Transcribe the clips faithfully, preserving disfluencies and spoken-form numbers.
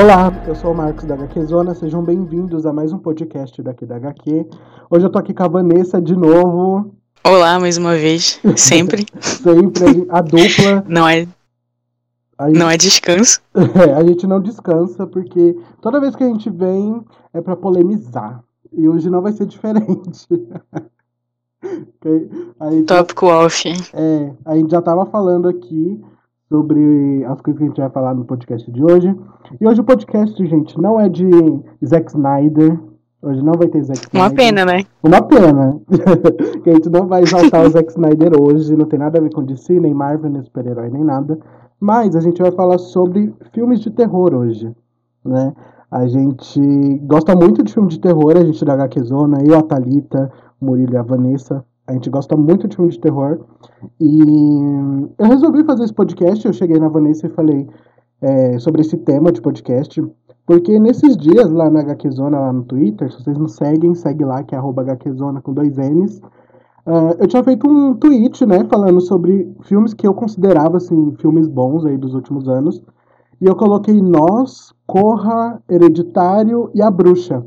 Olá, eu sou o Marcos da agá quê Zona, sejam bem-vindos a mais um podcast daqui da agá quê. Hoje eu tô aqui com a Vanessa de novo. Olá, mais uma vez, sempre. Sempre, a dupla. Não é, a gente... não é descanso. É, a gente não descansa porque toda vez que a gente vem é pra polemizar. E hoje não vai ser diferente. Okay? Tópico já... off. É, a gente já tava falando aqui sobre as coisas que a gente vai falar no podcast de hoje. E hoje o podcast, gente, não é de Zack Snyder. Hoje não vai ter Zack Snyder. Uma pena, né? Uma pena. Que a gente não vai exaltar o Zack Snyder hoje. Não tem nada a ver com D C, nem Marvel, nem super-herói, nem nada. Mas a gente vai falar sobre filmes de terror hoje, né? A gente gosta muito de filme de terror. A gente da agá quê Zona, eu, a Thalita, o Murilo e a Vanessa. A gente gosta muito de filme de terror. E eu resolvi fazer esse podcast. Eu cheguei na Vanessa e falei é, sobre esse tema de podcast. Porque nesses dias, lá na agá quê Zona, lá no Twitter, se vocês não seguem, segue lá, que é arroba agá quê Zona com dois N's. Uh, eu tinha feito um tweet, né, falando sobre filmes que eu considerava, assim, filmes bons aí dos últimos anos. E eu coloquei Nós, Corra, Hereditário e A Bruxa.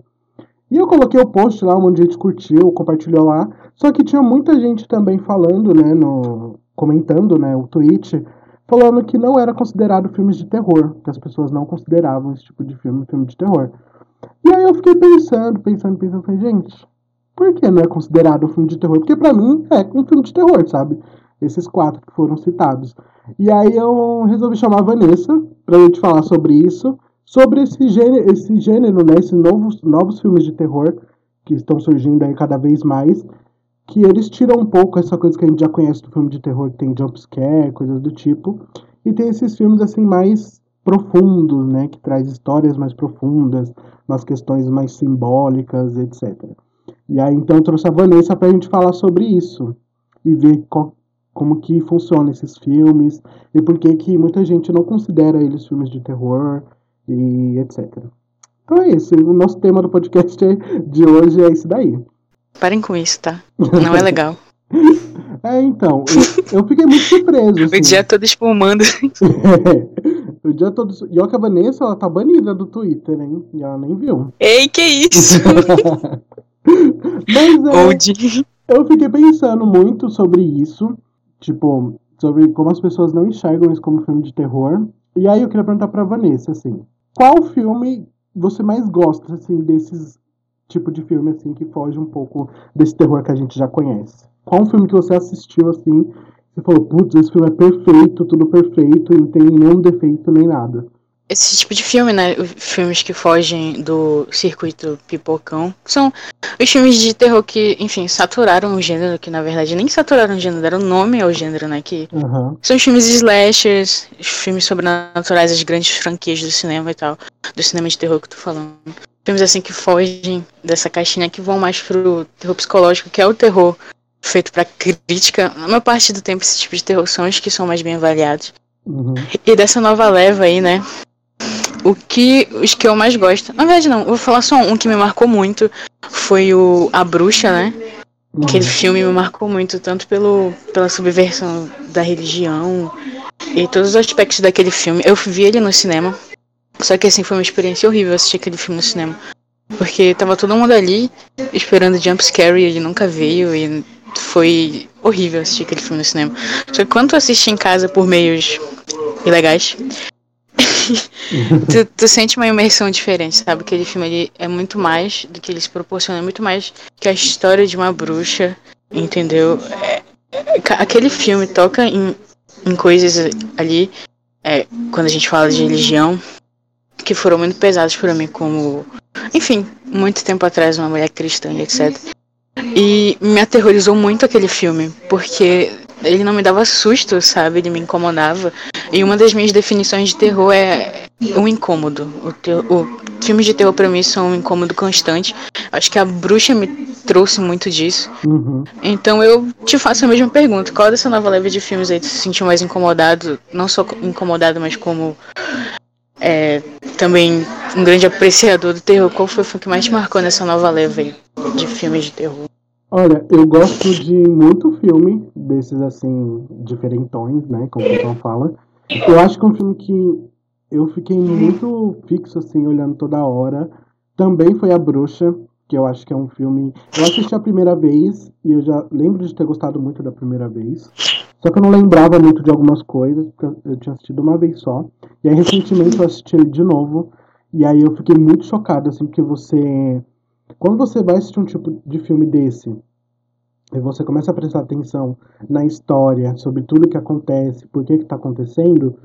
E eu coloquei o post lá, um monte de gente curtiu, compartilhou lá. Só que tinha muita gente também falando, né, no, comentando, né, o tweet, falando que não era considerado filmes de terror, que as pessoas não consideravam esse tipo de filme, filme de terror. E aí eu fiquei pensando, pensando, pensando, falei, gente, por que não é considerado um filme de terror? Porque pra mim é um filme de terror, sabe? Esses quatro que foram citados. E aí eu resolvi chamar a Vanessa pra gente falar sobre isso, sobre esse gênero, esse gênero, né, esses novos, novos filmes de terror que estão surgindo aí cada vez mais, que eles tiram um pouco essa coisa que a gente já conhece do filme de terror, que tem jumpscare, coisas do tipo, e tem esses filmes, assim, mais profundos, né, que traz histórias mais profundas, umas questões mais simbólicas, etcétera. E aí, então, eu trouxe a Vanessa pra gente falar sobre isso, e ver qual, como que funcionam esses filmes, e por que que muita gente não considera eles filmes de terror, e etcétera. Então é isso, o nosso tema do podcast de hoje é isso daí. Parem com isso, tá? Não é legal. É, então, eu, eu fiquei muito surpreso. Assim. O dia todo espumando. É, o dia todo... E olha que a Vanessa, ela tá banida do Twitter, hein? E ela nem viu. Ei, que isso? Mas é, eu fiquei pensando muito sobre isso, tipo, sobre como as pessoas não enxergam isso como filme de terror. E aí eu queria perguntar pra Vanessa, assim, qual filme você mais gosta, assim, desses tipo de filme, assim, que foge um pouco desse terror que a gente já conhece? Qual um filme que você assistiu, assim, e falou, putz, esse filme é perfeito, tudo perfeito, e não tem nenhum defeito, nem nada? Esse tipo de filme, né, filmes que fogem do circuito pipocão, são os filmes de terror que, enfim, saturaram o gênero, que na verdade nem saturaram o gênero, deram nome ao gênero, né, que uhum. São os filmes slashers, os filmes sobrenaturais, as grandes franquias do cinema e tal, do cinema de terror que eu tô falando. Filmes assim que fogem dessa caixinha, que vão mais pro terror psicológico, que é o terror feito pra crítica. Na maior parte do tempo, esse tipo de terror são os que são mais bem avaliados. Uhum. E dessa nova leva aí, né, o que, os que eu mais gosto... Na verdade, não, vou falar só um que me marcou muito. Foi o A Bruxa, né? Uhum. Aquele filme me marcou muito, tanto pelo, pela subversão da religião e todos os aspectos daquele filme. Eu vi ele no cinema. Só que assim, foi uma experiência horrível assistir aquele filme no cinema. Porque tava todo mundo ali esperando jumpscare e ele nunca veio. E foi horrível assistir aquele filme no cinema. Só que quando tu assiste em casa por meios ilegais, tu, tu sente uma imersão diferente, sabe? Aquele filme ali é muito mais do que ele se proporciona. É muito mais que a história de uma bruxa, entendeu? É, é, aquele filme toca em, em coisas ali, é, quando a gente fala de religião, que foram muito pesados para mim, como, enfim, muito tempo atrás, uma mulher cristã e etcétera. E me aterrorizou muito aquele filme, porque ele não me dava susto, sabe? Ele me incomodava. E uma das minhas definições de terror é um incômodo. O terror, o filmes de terror para mim são um incômodo constante. Acho que A Bruxa me trouxe muito disso. Uhum. Então eu te faço a mesma pergunta. Qual dessa nova leva de filmes aí tu se sentiu mais incomodado? Não só incomodado, mas como... É, também um grande apreciador do terror. Qual foi o filme que mais te marcou nessa nova leva aí de filmes de terror? Olha, eu gosto de muito filme desses, assim, diferentões, né, como o pessoal fala. Eu acho que um filme que eu fiquei muito fixo, assim, olhando toda hora. Também foi A Bruxa, que eu acho que é um filme... Eu assisti a primeira vez, e eu já lembro de ter gostado muito da primeira vez. Só que eu não lembrava muito de algumas coisas, porque eu tinha assistido uma vez só. E aí, recentemente, eu assisti ele de novo. E aí eu fiquei muito chocado, assim, porque você... Quando você vai assistir um tipo de filme desse... E você começa a prestar atenção na história, sobre tudo que acontece, por que que tá acontecendo,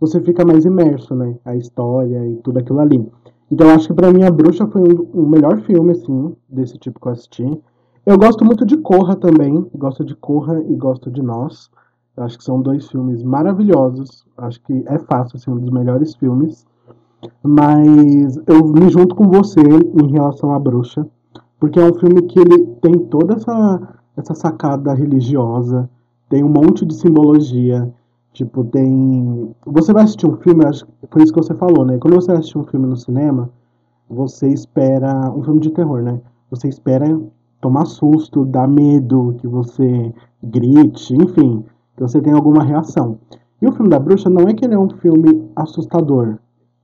você fica mais imerso, né? A história e tudo aquilo ali. Então, eu acho que pra mim, A Bruxa foi um, o melhor filme, assim, desse tipo que eu assisti. Eu gosto muito de Corra também. Gosto de Corra e gosto de Nós. Eu acho que são dois filmes maravilhosos. Eu acho que é fácil, assim, um dos melhores filmes. Mas eu me junto com você em relação à Bruxa. Porque é um filme que ele tem toda essa... essa sacada religiosa, tem um monte de simbologia, tipo, tem... Você vai assistir um filme, acho que foi isso que você falou, né? Quando você assiste um filme no cinema, você espera... Um filme de terror, né? Você espera tomar susto, dar medo, que você grite, enfim, que você tenha alguma reação. E o filme da Bruxa não é que ele é um filme assustador.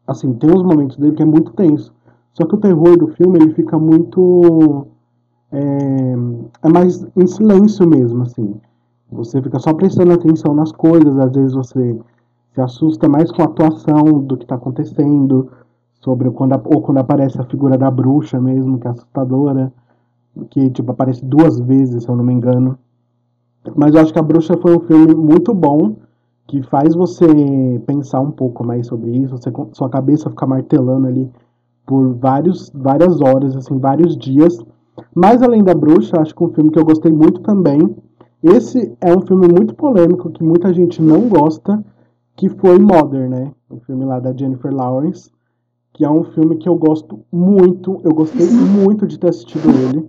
Assim, tem uns momentos dele que é muito tenso. Só que o terror do filme, ele fica muito... É, é mais em silêncio mesmo, assim. Você fica só prestando atenção nas coisas. Às vezes você se assusta mais com a atuação do que está acontecendo, sobre quando a, ou quando aparece a figura da bruxa mesmo, que é assustadora, que tipo, aparece duas vezes, se eu não me engano. Mas eu acho que A Bruxa foi um filme muito bom, que faz você pensar um pouco mais sobre isso. Você, sua cabeça fica martelando ali por vários, várias horas, assim, vários dias. Mas, além da Bruxa, acho que um filme que eu gostei muito também, esse é um filme muito polêmico, que muita gente não gosta, que foi Mother, né? O filme lá da Jennifer Lawrence, que é um filme que eu gosto muito, eu gostei muito de ter assistido ele.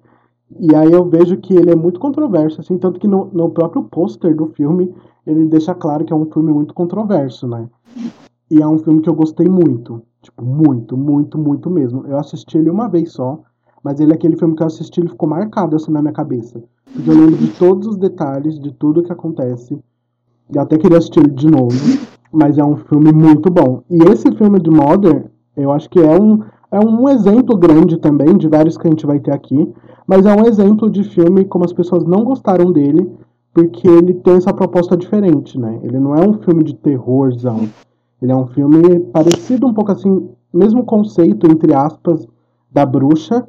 E aí eu vejo que ele é muito controverso, assim, tanto que no, no próprio pôster do filme, ele deixa claro que é um filme muito controverso, né? E é um filme que eu gostei muito, tipo, muito, muito, muito mesmo. Eu assisti ele uma vez só. Mas ele, aquele filme que eu assisti, ele ficou marcado assim na minha cabeça. Porque eu lembro de todos os detalhes, de tudo que acontece. Eu até queria assistir ele de novo. Mas é um filme muito bom. E esse filme de Mother, eu acho que é um, é um exemplo grande também, de vários que a gente vai ter aqui. Mas é um exemplo de filme como as pessoas não gostaram dele, porque ele tem essa proposta diferente, né? Ele não é um filme de terrorzão. Ele é um filme parecido um pouco assim, mesmo conceito, entre aspas, da Bruxa,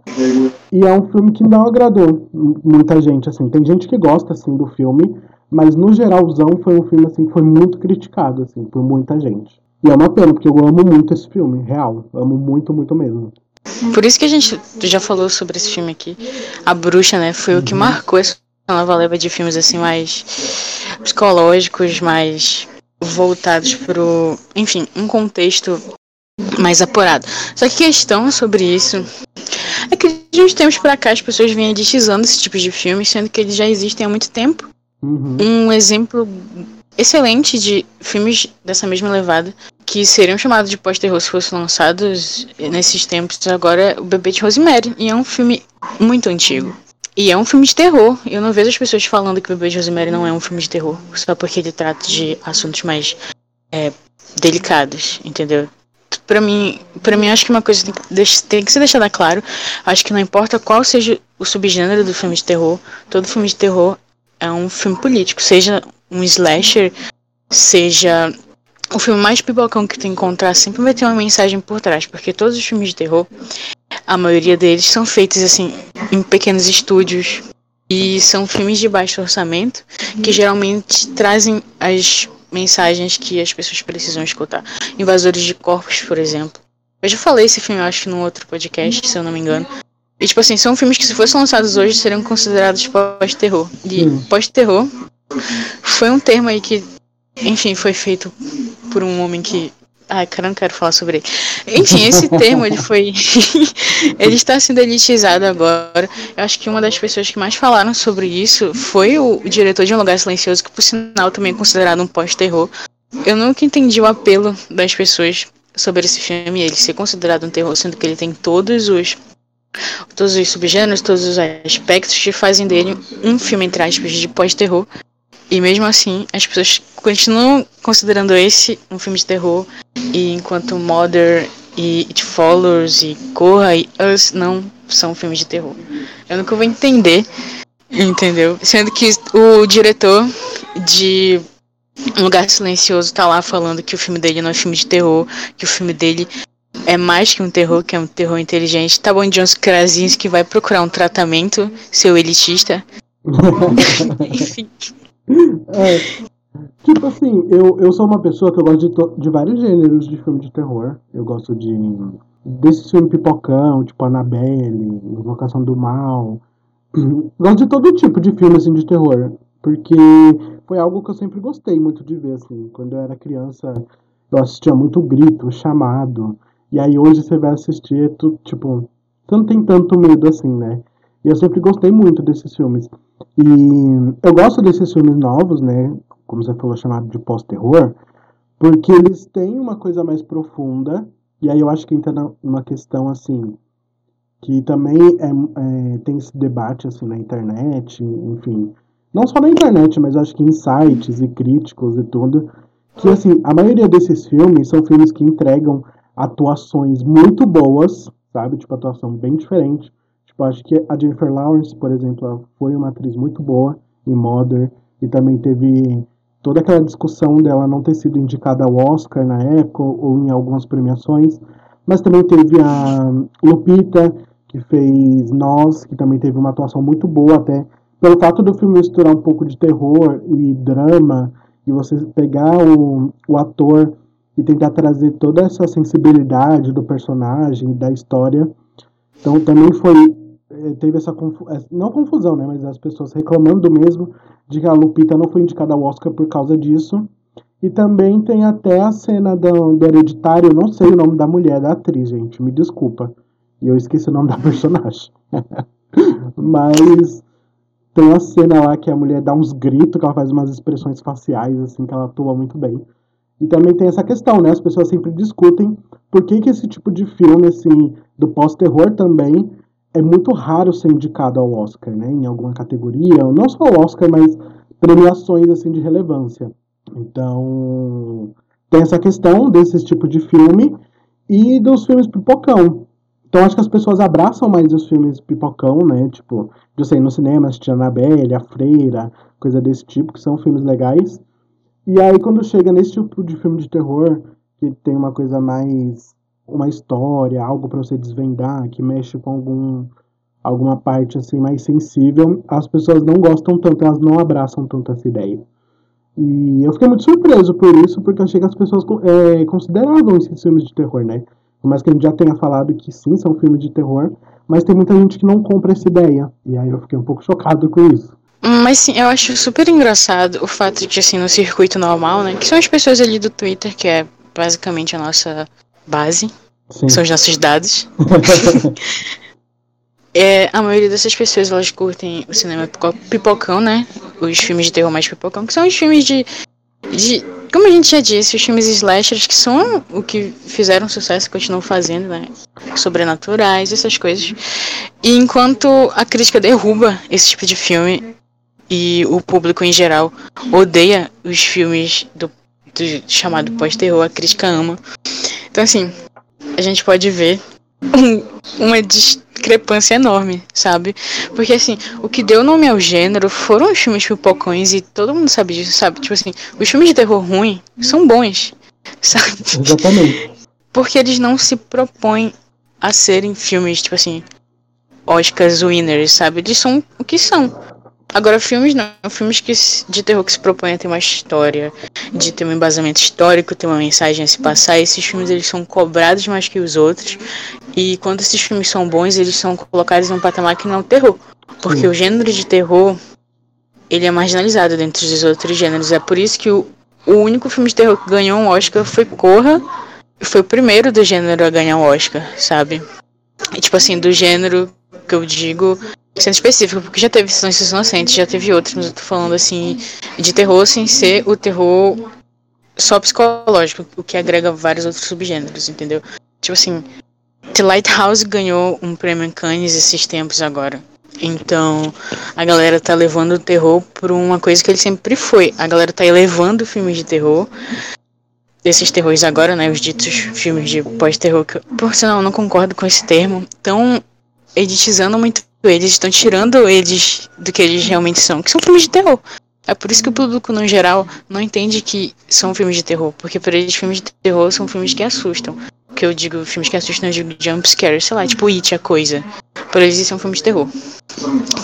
e é um filme que não agradou muita gente, assim, tem gente que gosta, assim, do filme, mas no geralzão foi um filme, assim, que foi muito criticado, assim, por muita gente, e é uma pena, porque eu amo muito esse filme, real, eu amo muito, muito mesmo. Por isso que a gente já falou sobre esse filme aqui, A Bruxa, né, foi uhum. o que marcou essa nova leva de filmes, assim, mais psicológicos, mais voltados pro, enfim, um contexto mais apurado. Só que questão sobre isso é que de uns tempos pra cá as pessoas vêm elitizando esse tipo de filme, sendo que eles já existem há muito tempo. Uhum. Um exemplo excelente de filmes dessa mesma levada, que seriam chamados de pós-terror se fossem lançados nesses tempos agora, é o Bebê de Rosemary. E é um filme muito antigo. E é um filme de terror. Eu não vejo as pessoas falando que o Bebê de Rosemary não é um filme de terror, só porque ele trata de assuntos mais é, delicados, entendeu? Pra mim, pra mim, acho que uma coisa tem que, tem que ser deixada claro. Acho que não importa qual seja o subgênero do filme de terror, todo filme de terror é um filme político. Seja um slasher, seja o filme mais pipocão que tu encontrar, sempre vai ter uma mensagem por trás. Porque todos os filmes de terror, a maioria deles são feitos assim em pequenos estúdios. E são filmes de baixo orçamento, que geralmente trazem as... mensagens que as pessoas precisam escutar. Invasores de Corpos, por exemplo. Eu já falei esse filme, eu acho, num outro podcast, se eu não me engano. E, tipo assim, são filmes que, se fossem lançados hoje, seriam considerados pós-terror. E hum. pós-terror foi um termo aí que, enfim, foi feito por um homem que... Ai, cara, não quero falar sobre ele. Enfim, esse termo, ele foi... ele está sendo elitizado agora. Eu acho que uma das pessoas que mais falaram sobre isso foi o diretor de Um Lugar Silencioso, que, por sinal, também é considerado um pós-terror. Eu nunca entendi o apelo das pessoas sobre esse filme, ele ser considerado um terror, sendo que ele tem todos os... todos os subgêneros, todos os aspectos que fazem dele um filme, entre aspas, de pós-terror. E mesmo assim, as pessoas continuam considerando esse um filme de terror, e enquanto Mother e It Follows e Corra e Us não são filmes de terror. Eu nunca vou entender, entendeu? Sendo que o diretor de Um Lugar Silencioso tá lá falando que o filme dele não é filme de terror, que o filme dele é mais que um terror, que é um terror inteligente. Tá bom, John Krasinski que vai procurar um tratamento, seu elitista. Enfim. É, tipo assim, eu, eu sou uma pessoa que eu gosto de, to- de vários gêneros de filme de terror. Eu gosto de desse filme pipocão, tipo Anabelle, Invocação do Mal. Gosto de todo tipo de filme assim, de terror, porque foi algo que eu sempre gostei muito de ver assim. Quando eu era criança, eu assistia muito O Grito, O Chamado. E aí hoje você vai assistir, tu, tipo, você não tem tanto medo assim, né? E eu sempre gostei muito desses filmes. E eu gosto desses filmes novos, né? Como você falou, chamado de pós-terror. Porque eles têm uma coisa mais profunda. E aí eu acho que entra numa questão, assim, que também é, é, tem esse debate, assim, na internet, enfim. Não só na internet, mas eu acho que em sites e críticos e tudo. Que, assim, a maioria desses filmes são filmes que entregam atuações muito boas, sabe? Tipo, atuação bem diferente. Tipo, acho que a Jennifer Lawrence, por exemplo, ela foi uma atriz muito boa em Mother. E também teve toda aquela discussão dela não ter sido indicada ao Oscar na época ou em algumas premiações. Mas também teve a Lupita, que fez Nós, que também teve uma atuação muito boa até. Pelo fato do filme misturar um pouco de terror e drama, e você pegar o, o ator e tentar trazer toda essa sensibilidade do personagem, da história. Então também foi, teve essa confusão, não confusão, né, mas as pessoas reclamando mesmo de que a Lupita não foi indicada ao Oscar por causa disso. E também tem até a cena do, do Hereditário, eu não sei o nome da mulher, da atriz, gente, me desculpa. E eu esqueci o nome da personagem. Mas tem uma cena lá que a mulher dá uns gritos, que ela faz umas expressões faciais, assim, que ela atua muito bem. E também tem essa questão, né? As pessoas sempre discutem por que que esse tipo de filme, assim, do pós-terror também, é muito raro ser indicado ao Oscar, né? Em alguma categoria, não só o Oscar, mas premiações, assim, de relevância. Então, tem essa questão desse tipo de filme e dos filmes pipocão. Então, acho que as pessoas abraçam mais os filmes pipocão, né? Tipo, eu sei, no cinema, assistir Anabelle, A Freira, coisa desse tipo, que são filmes legais. E aí, quando chega nesse tipo de filme de terror, que tem uma coisa mais, uma história, algo pra você desvendar, que mexe com algum, alguma parte assim mais sensível, as pessoas não gostam tanto, elas não abraçam tanto essa ideia. E eu fiquei muito surpreso por isso, porque eu achei que as pessoas é, consideravam esses filmes de terror, né? Por mais que a gente já tenha falado que sim, são filmes de terror, mas tem muita gente que não compra essa ideia. E aí eu fiquei um pouco chocado com isso. Mas sim, eu acho super engraçado o fato de, assim, no circuito normal, né, que são as pessoas ali do Twitter, que é basicamente a nossa base, sim, são os nossos dados. É, a maioria dessas pessoas, elas curtem o cinema pipocão, né, os filmes de terror mais pipocão, que são os filmes de, de, como a gente já disse, os filmes slashers, que são o que fizeram sucesso e continuam fazendo, né, sobrenaturais, essas coisas. E enquanto a crítica derruba esse tipo de filme, e o público em geral odeia os filmes do, do chamado pós-terror, a crítica ama. Então, assim, a gente pode ver um, uma discrepância enorme, sabe? Porque, assim, o que deu nome ao gênero foram os filmes pipocões, e todo mundo sabe disso, sabe? Tipo assim, os filmes de terror ruim são bons, sabe? Exatamente. Porque eles não se propõem a serem filmes, tipo assim, Oscars winners, sabe? Eles são o que são. Agora, filmes não, filmes que, de terror que se propõem a ter uma história, de ter um embasamento histórico, ter uma mensagem a se passar, esses filmes, eles são cobrados mais que os outros, e quando esses filmes são bons, eles são colocados num patamar que não é o terror, porque sim, o gênero de terror, ele é marginalizado dentro dos outros gêneros. É por isso que o, o único filme de terror que ganhou um Oscar foi Corra, foi o primeiro do gênero a ganhar um Oscar, sabe? E, tipo assim, do gênero que eu digo, sendo específico, porque já teve Silêncio dos Inocentes, já teve outros, mas eu tô falando, assim, de terror sem ser o terror só psicológico, o que agrega vários outros subgêneros, entendeu? Tipo assim, The Lighthouse ganhou um prêmio em Cannes esses tempos agora. Então, a galera tá levando o terror por uma coisa que ele sempre foi. A galera tá elevando filmes de terror, esses terrores agora, né, os ditos filmes de pós-terror, que, por sinal, eu não concordo com esse termo, estão editizando muito eles, estão tirando eles do que eles realmente são, que são filmes de terror. É por isso que o público, no geral, não entende que são filmes de terror, porque para eles filmes de terror são filmes que assustam. Que eu digo filmes que assustam, eu digo jumpscare, sei lá, tipo It, a coisa. Por eles são filmes de terror,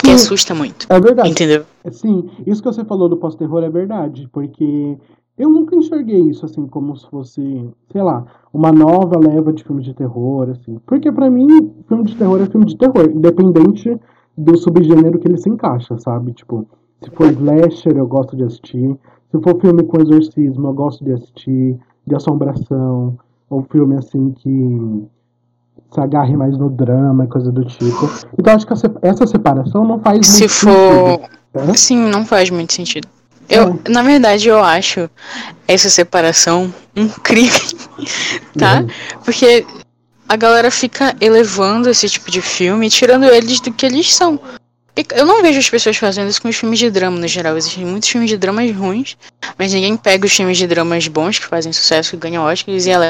que assusta muito. É verdade. Entendeu? Sim, isso que você falou do pós-terror é verdade, porque eu nunca enxerguei isso, assim, como se fosse, sei lá, uma nova leva de filme de terror, assim. Porque pra mim, filme de terror é filme de terror, independente do subgênero que ele se encaixa, sabe? Tipo, se for slasher, eu gosto de assistir. Se for filme com exorcismo, eu gosto de assistir. De assombração, ou filme, assim, que se agarre mais no drama, coisa do tipo. Então, acho que essa separação não faz se muito for... sentido. Se for... Sim, não faz muito sentido. Eu, é. Na verdade, eu acho essa separação um crime, tá? É. Porque a galera fica elevando esse tipo de filme e tirando eles do que eles são. Eu não vejo as pessoas fazendo isso com os filmes de drama, no geral. Existem muitos filmes de dramas ruins, mas ninguém pega os filmes de dramas bons, que fazem sucesso, que ganham Oscars, e ela...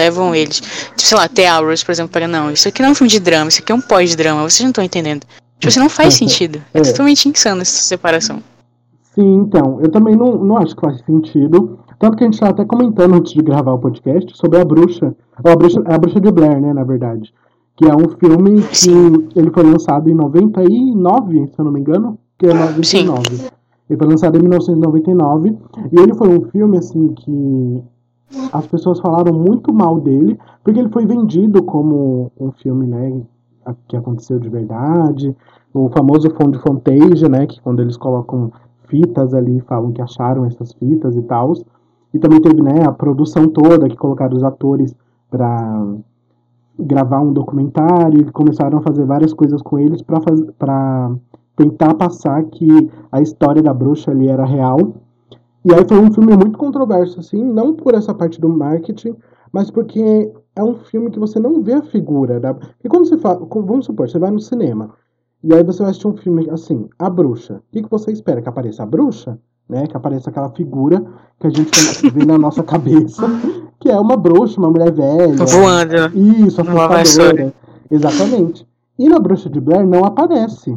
levam eles, tipo, sei lá, The Hours, por exemplo, para não, isso aqui não é um filme de drama, isso aqui é um pós-drama, vocês não estão entendendo. Tipo, isso não faz sentido, é, é totalmente insano essa separação. Sim, então, eu também não, não acho que faz sentido, tanto que a gente estava até comentando antes de gravar o podcast sobre A Bruxa, ou A Bruxa, A Bruxa de Blair, né, na verdade, que é um filme que Sim. ele foi lançado em noventa e nove, se eu não me engano, que é noventa e nove. Sim. Ele foi lançado em mil novecentos e noventa e nove, e ele foi um filme, assim, que... as pessoas falaram muito mal dele, porque ele foi vendido como um filme, né, que aconteceu de verdade, o famoso found footage, né, que quando eles colocam fitas ali, falam que acharam essas fitas e tal, e também teve, né, a produção toda, que colocaram os atores para gravar um documentário, e começaram a fazer várias coisas com eles para faz... tentar passar que a história da bruxa ali era real. E aí foi um filme muito controverso, assim, não por essa parte do marketing, mas porque é um filme que você não vê a figura da... E quando você fala, vamos supor, você vai no cinema, e aí você vai assistir um filme, assim, A Bruxa. O que você espera? Que apareça a bruxa, né? Que apareça aquela figura que a gente vê na nossa cabeça, que é uma bruxa, uma mulher velha. Voando. Isso, assustadora. Exatamente. E na Bruxa de Blair não aparece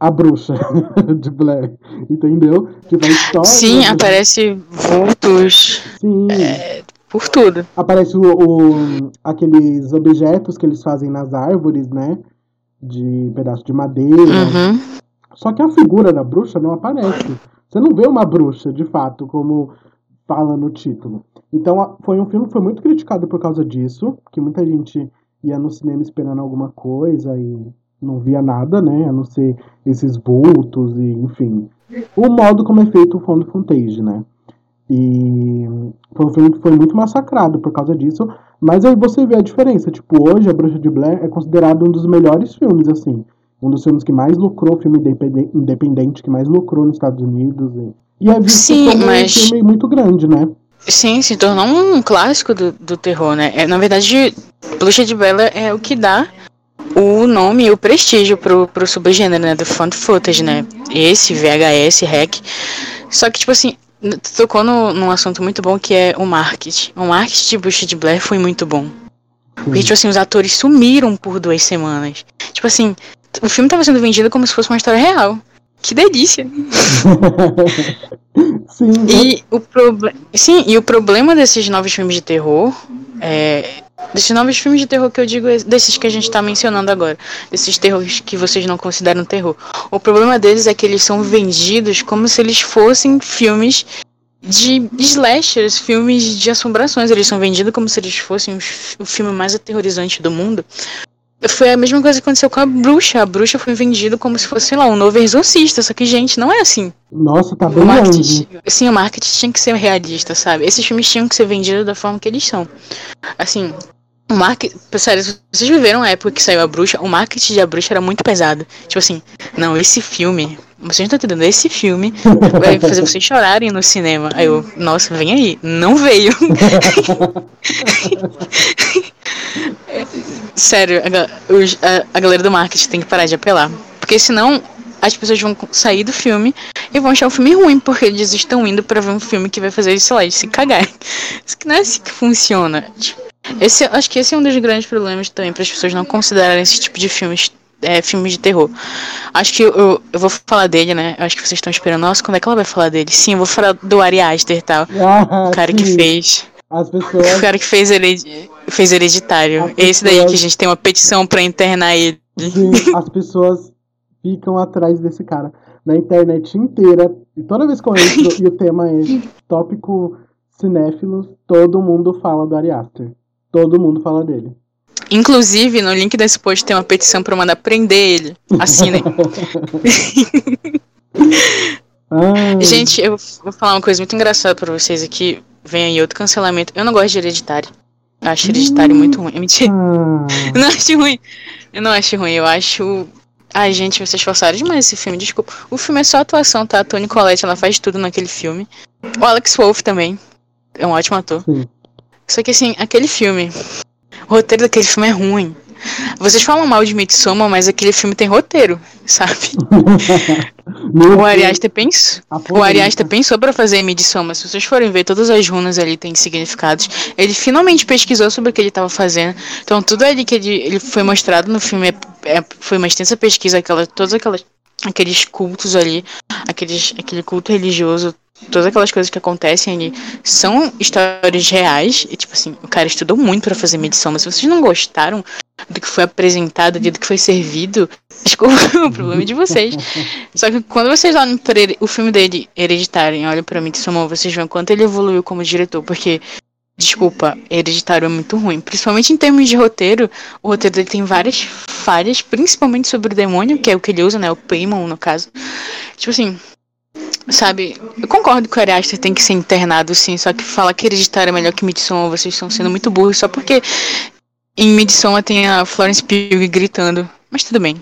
a bruxa de Blair, entendeu? Tipo, a história... Sim, né? Aparece vultos. Sim. É, por tudo. Aparece o, o, aqueles objetos que eles fazem nas árvores, né? De pedaço de madeira. Uhum. Só que a figura da bruxa não aparece. Você não vê uma bruxa, de fato, como fala no título. Então, foi um filme que foi muito criticado por causa disso, que muita gente ia no cinema esperando alguma coisa e... não via nada, né, a não ser esses vultos e, enfim, o modo como é feito o found footage, né, e foi um filme que foi muito massacrado por causa disso, mas aí você vê a diferença, tipo, hoje A Bruxa de Blair é considerado um dos melhores filmes, assim, um dos filmes que mais lucrou, filme independente que mais lucrou nos Estados Unidos, e, e é visto Sim, como mas... um filme muito grande, né. Sim, se tornou um clássico do, do terror, né, é, na verdade, Bruxa de Blair é o que dá o nome e o prestígio pro, pro subgênero, né, do found footage, né, esse V H S, R E C, só que, tipo assim, tu tocou no, num assunto muito bom que é o marketing, o marketing de Bruxa de Blair foi muito bom, porque, tipo assim, os atores sumiram por duas semanas, tipo assim, o filme tava sendo vendido como se fosse uma história real, que delícia. Sim, né? E o proble- Sim, e o problema desses novos filmes de terror é... desses novos filmes de terror que eu digo, desses que a gente tá mencionando agora, desses terrores que vocês não consideram terror, o problema deles é que eles são vendidos como se eles fossem filmes de slashers, filmes de assombrações, eles são vendidos como se eles fossem o filme mais aterrorizante do mundo. Foi a mesma coisa que aconteceu com A Bruxa. A Bruxa foi vendida como se fosse, sei lá, um novo exorcista. Só que, gente, não é assim. Nossa, tá bem longe. Sim, o marketing tinha que ser realista, sabe? Esses filmes tinham que ser vendidos da forma que eles são. Assim, o marketing... Sério, vocês viveram a época que saiu A Bruxa? O marketing de A Bruxa era muito pesado. Tipo assim, não, esse filme... Vocês não estão entendendo, esse filme vai fazer vocês chorarem no cinema. Aí eu, nossa, vem aí. Não veio. Sério, a, os, a, a galera do marketing tem que parar de apelar. Porque senão as pessoas vão sair do filme e vão achar o filme ruim, porque eles estão indo pra ver um filme que vai fazer, sei lá, eles se cagarem. Isso que não é assim que funciona. Esse, acho que esse é um dos grandes problemas também, para as pessoas não considerarem esse tipo de filmes, é, filmes de terror. Acho que eu, eu vou falar dele, né? Acho que vocês estão esperando. Nossa, quando é que ela vai falar dele? Sim, eu vou falar do Ari Aster e tal. Ah, o cara sim. que fez... As pessoas... O cara que fez, hered... fez Hereditário. Pessoas... Esse daí que a gente tem uma petição pra internar ele. Sim, as pessoas ficam atrás desse cara. Na internet inteira. E toda vez que eu entro, e o tema é tópico cinéfilos, todo mundo fala do Ari Aster. Todo mundo fala dele. Inclusive, no link desse post tem uma petição pra eu mandar prender ele. Assinem. Ah. Gente, eu vou falar uma coisa muito engraçada pra vocês aqui. Vem aí outro cancelamento. Eu não gosto de Hereditário. Eu acho Hereditário muito ruim. Mentira. Ah. Eu não acho ruim. Eu não acho ruim. Eu acho... Ai, gente, vocês forçaram demais esse filme. Desculpa. O filme é só atuação, tá? A Toni Collette, ela faz tudo naquele filme. O Alex Wolff também. É um ótimo ator. Sim. Só que, assim, aquele filme... O roteiro daquele filme é ruim. Vocês falam mal de Midsommar, mas aquele filme tem roteiro, sabe? O Ari Aster penso, o Ari Aster pensou pra fazer Midsommar. Se vocês forem ver, todas as runas ali têm significados. Ele finalmente pesquisou sobre o que ele estava fazendo. Então tudo ali que ele, ele foi mostrado no filme é, é, foi uma extensa pesquisa, aquela, todos aquelas, aqueles cultos ali, aqueles, aquele culto religioso, todas aquelas coisas que acontecem ali são histórias reais. E tipo assim, o cara estudou muito pra fazer Midsommar. Se vocês não gostaram do que foi apresentado, do que foi servido, desculpa, o problema é de vocês. Só que quando vocês olham para o filme dele Hereditário e olham pra Midsommar, vocês veem o quanto ele evoluiu como diretor. Porque, desculpa, Hereditário é muito ruim, principalmente em termos de roteiro. O roteiro dele tem várias falhas, principalmente sobre o demônio, que é o que ele usa, né, o Paimon no caso. Tipo assim, sabe, eu concordo que o Ari Aster tem que ser internado, sim. Só que falar que Hereditário é melhor que Midsommar, vocês estão sendo muito burros. Só porque em Midsommar tem a Florence Pugh gritando. Mas tudo bem,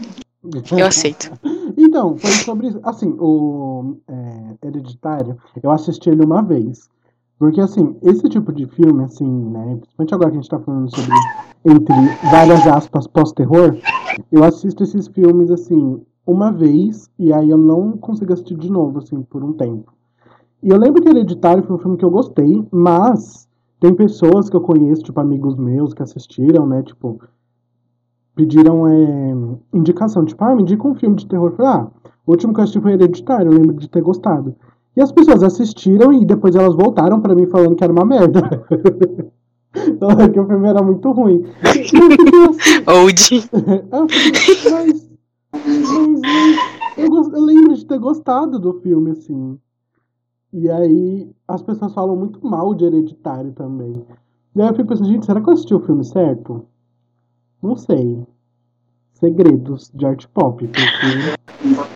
eu aceito. Então, foi sobre isso. Assim, o é, Hereditário, eu assisti ele uma vez. Porque, assim, esse tipo de filme, assim, né, principalmente agora que a gente tá falando sobre, entre várias aspas, pós-terror, eu assisto esses filmes, assim... uma vez, e aí eu não consigo assistir de novo, assim, por um tempo. E eu lembro que Hereditário foi um filme que eu gostei, mas tem pessoas que eu conheço, tipo, amigos meus que assistiram, né, tipo, pediram é, indicação, tipo, ah, me indica um filme de terror. Eu falei, ah, o último que eu assisti foi Hereditário, eu lembro de ter gostado. E as pessoas assistiram e depois elas voltaram pra mim falando que era uma merda. Então, é que o filme era muito ruim. Old. Mas... Mas eu, eu, eu lembro de ter gostado do filme, assim. E aí as pessoas falam muito mal de Hereditário também. E aí eu fico pensando, gente, será que eu assisti o filme certo? Não sei. Segredos de arte pop, porque...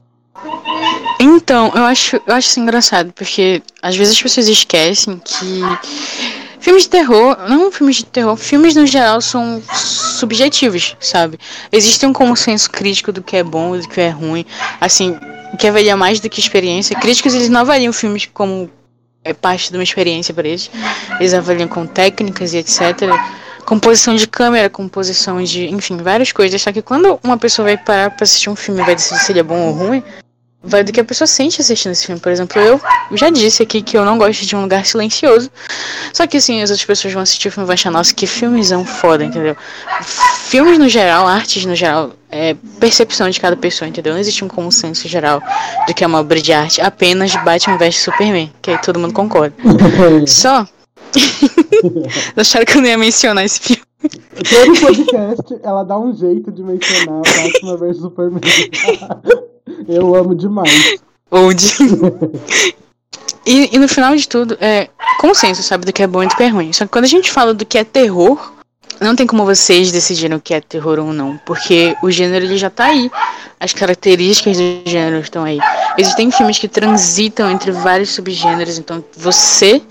Então, eu acho, eu acho isso engraçado, porque às vezes as pessoas esquecem que filmes de terror, não filmes de terror, filmes no geral são subjetivos, sabe? Existe um consenso crítico do que é bom e do que é ruim. Assim, o que avalia mais do que experiência. Críticos, eles não avaliam filmes como é parte de uma experiência para eles. Eles avaliam com técnicas e etcétera. Composição de câmera, composição de, enfim, várias coisas. Só que quando uma pessoa vai parar para assistir um filme e vai decidir se ele é bom ou ruim, vai do que a pessoa sente assistindo esse filme. Por exemplo, eu já disse aqui que eu não gosto de Um Lugar Silencioso. Só que, assim, as outras pessoas vão assistir o filme e vão achar, nossa, que filmezão foda, entendeu? Filmes no geral, artes no geral, é percepção de cada pessoa, entendeu? Não existe um consenso geral do que é uma obra de arte. Apenas Batman versus Superman, que aí todo mundo concorda. Só... Acharam que eu não ia mencionar esse filme. Todo podcast, ela dá um jeito de mencionar Batman versus Superman. Eu amo demais. Onde? e, e no final de tudo, é consenso, sabe, do que é bom e do que é ruim. Só que quando a gente fala do que é terror, não tem como vocês decidirem o que é terror ou não, porque o gênero ele já tá aí. As características do gênero estão aí. Existem filmes que transitam entre vários subgêneros, então você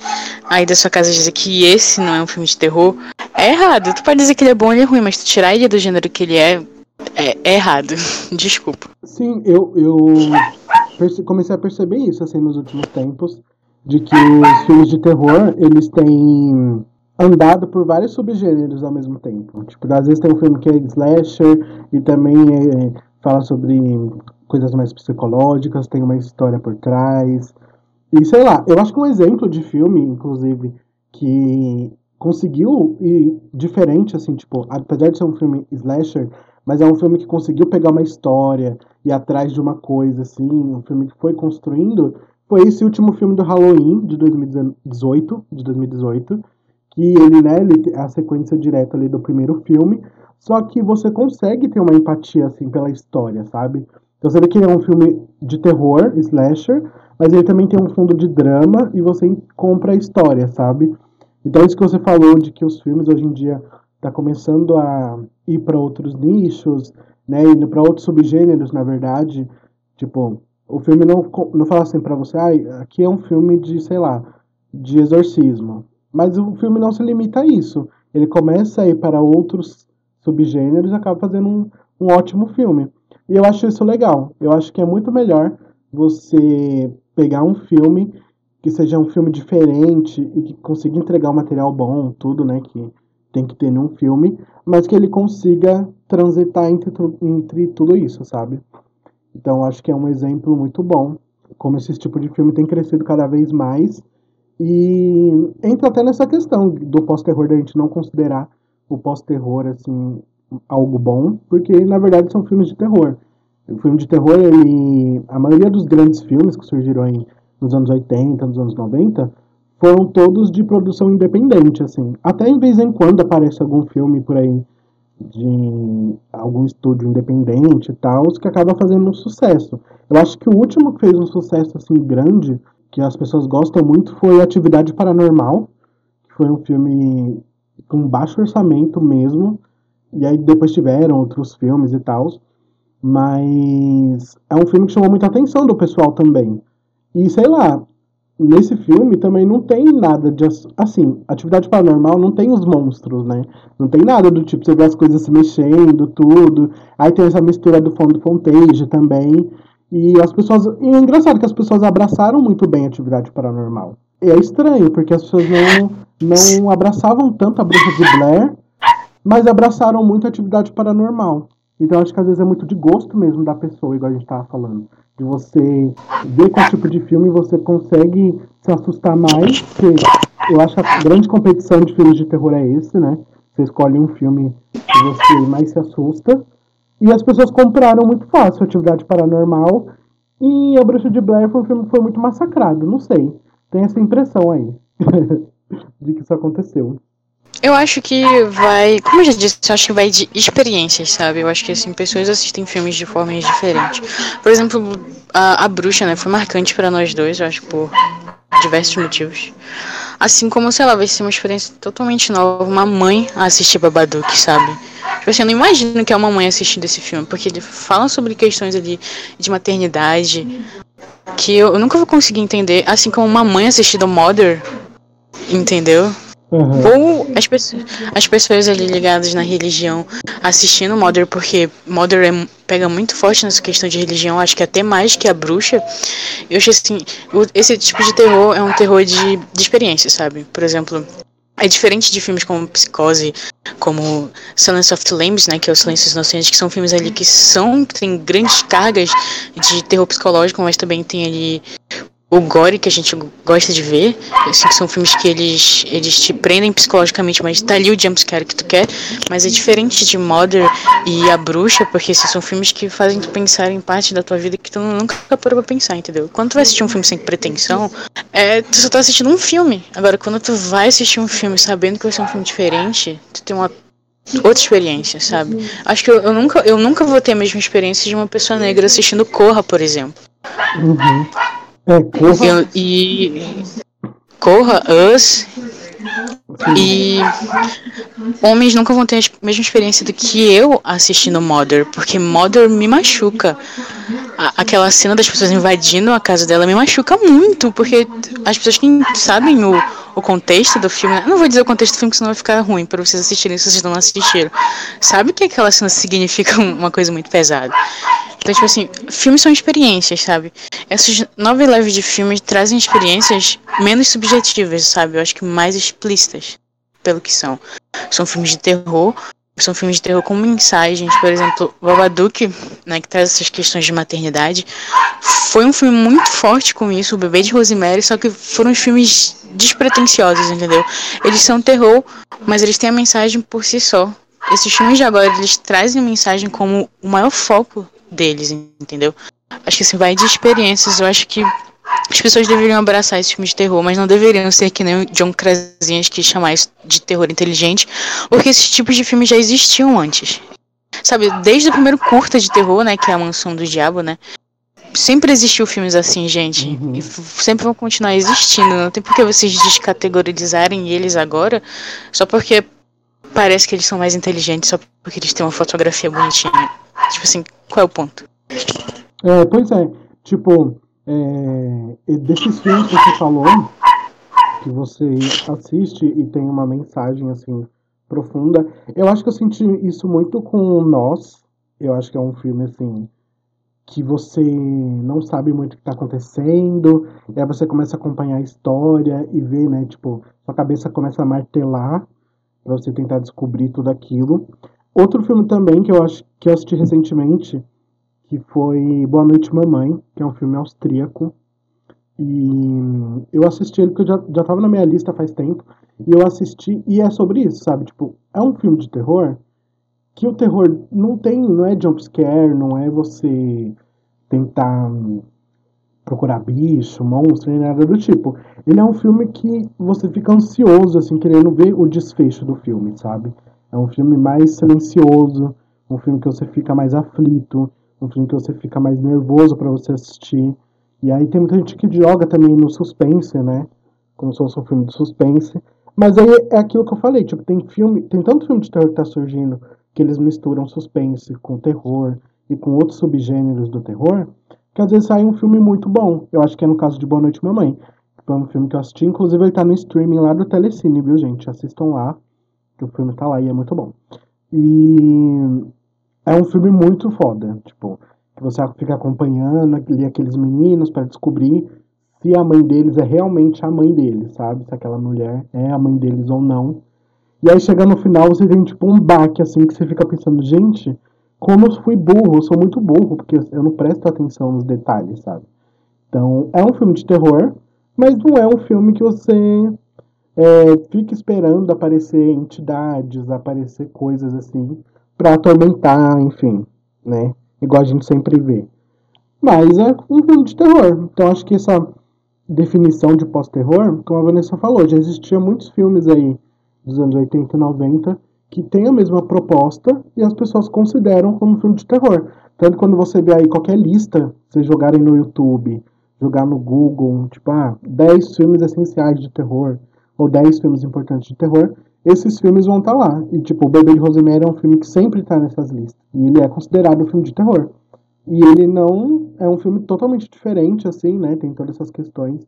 aí da sua casa dizer que esse não é um filme de terror é errado. Tu pode dizer que ele é bom ou ele é ruim, mas tu tirar ele do gênero que ele é, É, é errado, desculpa. Sim, eu, eu perce- comecei a perceber isso, assim, nos últimos tempos, de que os filmes de terror, eles têm andado por vários subgêneros ao mesmo tempo. Tipo, às vezes tem um filme que é slasher e também é, fala sobre coisas mais psicológicas, tem uma história por trás. E sei lá, eu acho que um exemplo de filme, inclusive, que conseguiu ir diferente, assim, tipo, apesar de ser um filme slasher, mas é um filme que conseguiu pegar uma história e ir atrás de uma coisa, assim, um filme que foi construindo, foi esse último filme do Halloween, de dois mil e dezoito, de dois mil e dezoito, que ele, né, ele é a sequência direta ali do primeiro filme, só que você consegue ter uma empatia, assim, pela história, sabe? Então você vê que ele é um filme de terror, slasher, mas ele também tem um fundo de drama e você compra a história, sabe? Então isso que você falou de que os filmes hoje em dia tá começando a ir para outros nichos, né, indo para outros subgêneros, na verdade, tipo, o filme não, não fala assim para você, ah, aqui é um filme de, sei lá, de exorcismo, mas o filme não se limita a isso, ele começa a ir para outros subgêneros e acaba fazendo um, um ótimo filme, e eu acho isso legal, eu acho que é muito melhor você pegar um filme que seja um filme diferente e que consiga entregar um material bom, tudo, né, que tem que ter num filme, mas que ele consiga transitar entre, entre tudo isso, sabe? Então, acho que é um exemplo muito bom, como esse tipo de filme tem crescido cada vez mais, e entra até nessa questão do pós-terror, da gente não considerar o pós-terror, assim, algo bom, porque, na verdade, são filmes de terror. O filme de terror, ele, a maioria dos grandes filmes que surgiram aí nos anos oitenta, nos anos noventa, foram todos de produção independente, assim. Até em vez em quando aparece algum filme por aí de algum estúdio independente e tal, que acaba fazendo um sucesso. Eu acho que o último que fez um sucesso, assim, grande, que as pessoas gostam muito, foi Atividade Paranormal, que foi um filme com baixo orçamento mesmo, e aí depois tiveram outros filmes e tal, mas é um filme que chamou muita atenção do pessoal também. E, sei lá, nesse filme também não tem nada de... Assim, Atividade Paranormal não tem os monstros, né? Não tem nada do tipo, você vê as coisas se mexendo, tudo. Aí tem essa mistura do fundo Fontage também. E as pessoas... E é engraçado que as pessoas abraçaram muito bem a Atividade Paranormal. E é estranho, porque as pessoas não, não abraçavam tanto a Bruxa de Blair, mas abraçaram muito a Atividade Paranormal. Então acho que às vezes é muito de gosto mesmo da pessoa, igual a gente tava falando. De você ver qual tipo de filme você consegue se assustar mais, porque eu acho que a grande competição de filmes de terror é esse, né? Você escolhe um filme que você mais se assusta, e as pessoas compraram muito fácil Atividade Paranormal, e A Bruxa de Blair foi um filme que foi muito massacrado, não sei. Tem essa impressão aí, de que isso aconteceu. Eu acho que vai, como eu já disse, eu acho que vai de experiências, sabe? Eu acho que, assim, pessoas assistem filmes de formas diferentes. Por exemplo, a, a Bruxa, né, foi marcante pra nós dois, eu acho, por diversos motivos. Assim como, sei lá, vai ser uma experiência totalmente nova, uma mãe assistir Babadook, sabe? Tipo assim, eu não imagino que é uma mãe assistindo esse filme, porque ele fala sobre questões ali de maternidade, que eu, eu nunca vou conseguir entender, assim como uma mãe assistindo Mother, entendeu? Uhum. Ou as pessoas, as pessoas ali ligadas na religião assistindo Mother, porque Mother é, pega muito forte nessa questão de religião, acho que até mais que a Bruxa. Eu acho assim, esse tipo de terror é um terror de, de experiência, sabe? Por exemplo, é diferente de filmes como Psicose, como Silence of the Lambs, né, que é o Silêncio dos Inocentes, que são filmes ali que são, que tem grandes cargas de terror psicológico, mas também tem ali... o gore que a gente gosta de ver, assim, que são filmes que eles, eles te prendem psicologicamente, mas tá ali o jumpscare que tu quer, mas é diferente de Mother e A Bruxa, porque esses são filmes que fazem tu pensar em parte da tua vida que tu nunca parou pra pensar, entendeu? Quando tu vai assistir um filme sem pretensão, é, tu só tá assistindo um filme. Agora, quando tu vai assistir um filme sabendo que vai ser um filme diferente, tu tem uma outra experiência, sabe? Acho que eu, eu, nunca, eu nunca vou ter a mesma experiência de uma pessoa negra assistindo Corra, por exemplo. Uhum. É, Corra. Eu, e Corra, Us e homens nunca vão ter a mesma experiência do que eu assistindo Mother, porque Mother me machuca. A, aquela cena das pessoas invadindo a casa dela me machuca muito, porque as pessoas que sabem o, o contexto do filme, eu não vou dizer o contexto do filme, porque senão vai ficar ruim para vocês assistirem se vocês não assistiram. Sabe que aquela cena significa uma coisa muito pesada. Então, tipo assim, filmes são experiências, sabe? Essas nove lives de filmes trazem experiências menos subjetivas, sabe? Eu acho que mais explícitas. pelo que são. São filmes de terror, são filmes de terror com mensagens. Por exemplo, Babadook, né, que traz essas questões de maternidade, foi um filme muito forte com isso, o Bebê de Rosemary, só que foram os filmes despretensiosos, entendeu? Eles são terror, mas eles têm a mensagem por si só. Esses filmes de agora, eles trazem a mensagem como o maior foco deles, entendeu? Acho que assim, vai de experiências. Eu acho que as pessoas deveriam abraçar esse filme de terror, mas não deveriam ser que nem o John Krasinski, que chamar isso de terror inteligente, porque esses tipos de filmes já existiam antes. Sabe, desde o primeiro curta de terror, né, que é A Mansão do Diabo, né, sempre existiu filmes assim, gente, uhum. E sempre vão continuar existindo. Não tem por que vocês descategorizarem eles agora, só porque parece que eles são mais inteligentes, só porque eles têm uma fotografia bonitinha. Tipo assim, qual é o ponto? É, pois é, tipo... É, desses filmes que você falou, que você assiste e tem uma mensagem assim profunda, eu acho que eu senti isso muito com Nós. Eu acho que é um filme assim que você não sabe muito o que está acontecendo, e aí você começa a acompanhar a história e ver, né, tipo, sua cabeça começa a martelar para você tentar descobrir tudo aquilo. Outro filme também que eu acho que eu assisti recentemente, que foi Boa Noite Mamãe, que é um filme austríaco. E eu assisti ele, porque eu já, já tava na minha lista faz tempo, e eu assisti, e é sobre isso, sabe? Tipo, é um filme de terror, que o terror não tem, não é jumpscare, não é você tentar procurar bicho, monstro, nem nada do tipo. Ele é um filme que você fica ansioso, assim, querendo ver o desfecho do filme, sabe? É um filme mais silencioso, um filme que você fica mais aflito, um filme que você fica mais nervoso pra você assistir. E aí tem muita gente que joga também no suspense, né? Como se fosse um filme de suspense. Mas aí é aquilo que eu falei, tipo, tem filme, tem tanto filme de terror que tá surgindo que eles misturam suspense com terror e com outros subgêneros do terror, que às vezes sai um filme muito bom. Eu acho que é no caso de Boa Noite Mamãe, que foi um filme que eu assisti, inclusive ele tá no streaming lá do Telecine, viu, gente? Assistam lá, que o filme tá lá e é muito bom. E... é um filme muito foda, tipo, que você fica acompanhando ali aqueles meninos pra descobrir se a mãe deles é realmente a mãe deles, sabe? Se aquela mulher é a mãe deles ou não. E aí, chegando no final, você tem, tipo, um baque, assim, que você fica pensando, gente, como eu fui burro, eu sou muito burro, porque eu não presto atenção nos detalhes, sabe? Então, é um filme de terror, mas não é um filme que você é, fica esperando aparecer entidades, aparecer coisas assim, pra atormentar, enfim, né? Igual a gente sempre vê. Mas é um filme de terror. Então acho que essa definição de pós-terror, como a Vanessa falou, já existia muitos filmes aí dos anos oitenta e noventa que tem a mesma proposta e as pessoas consideram como filme de terror. Tanto quando você vê aí qualquer lista, vocês jogarem no YouTube, jogar no Google, tipo, ah, dez filmes essenciais de terror, ou dez filmes importantes de terror, esses filmes vão estar lá. E, tipo, o Bebê de Rosemary é um filme que sempre está nessas listas. E ele é considerado um filme de terror. E ele não... é um filme totalmente diferente, assim, né? Tem todas essas questões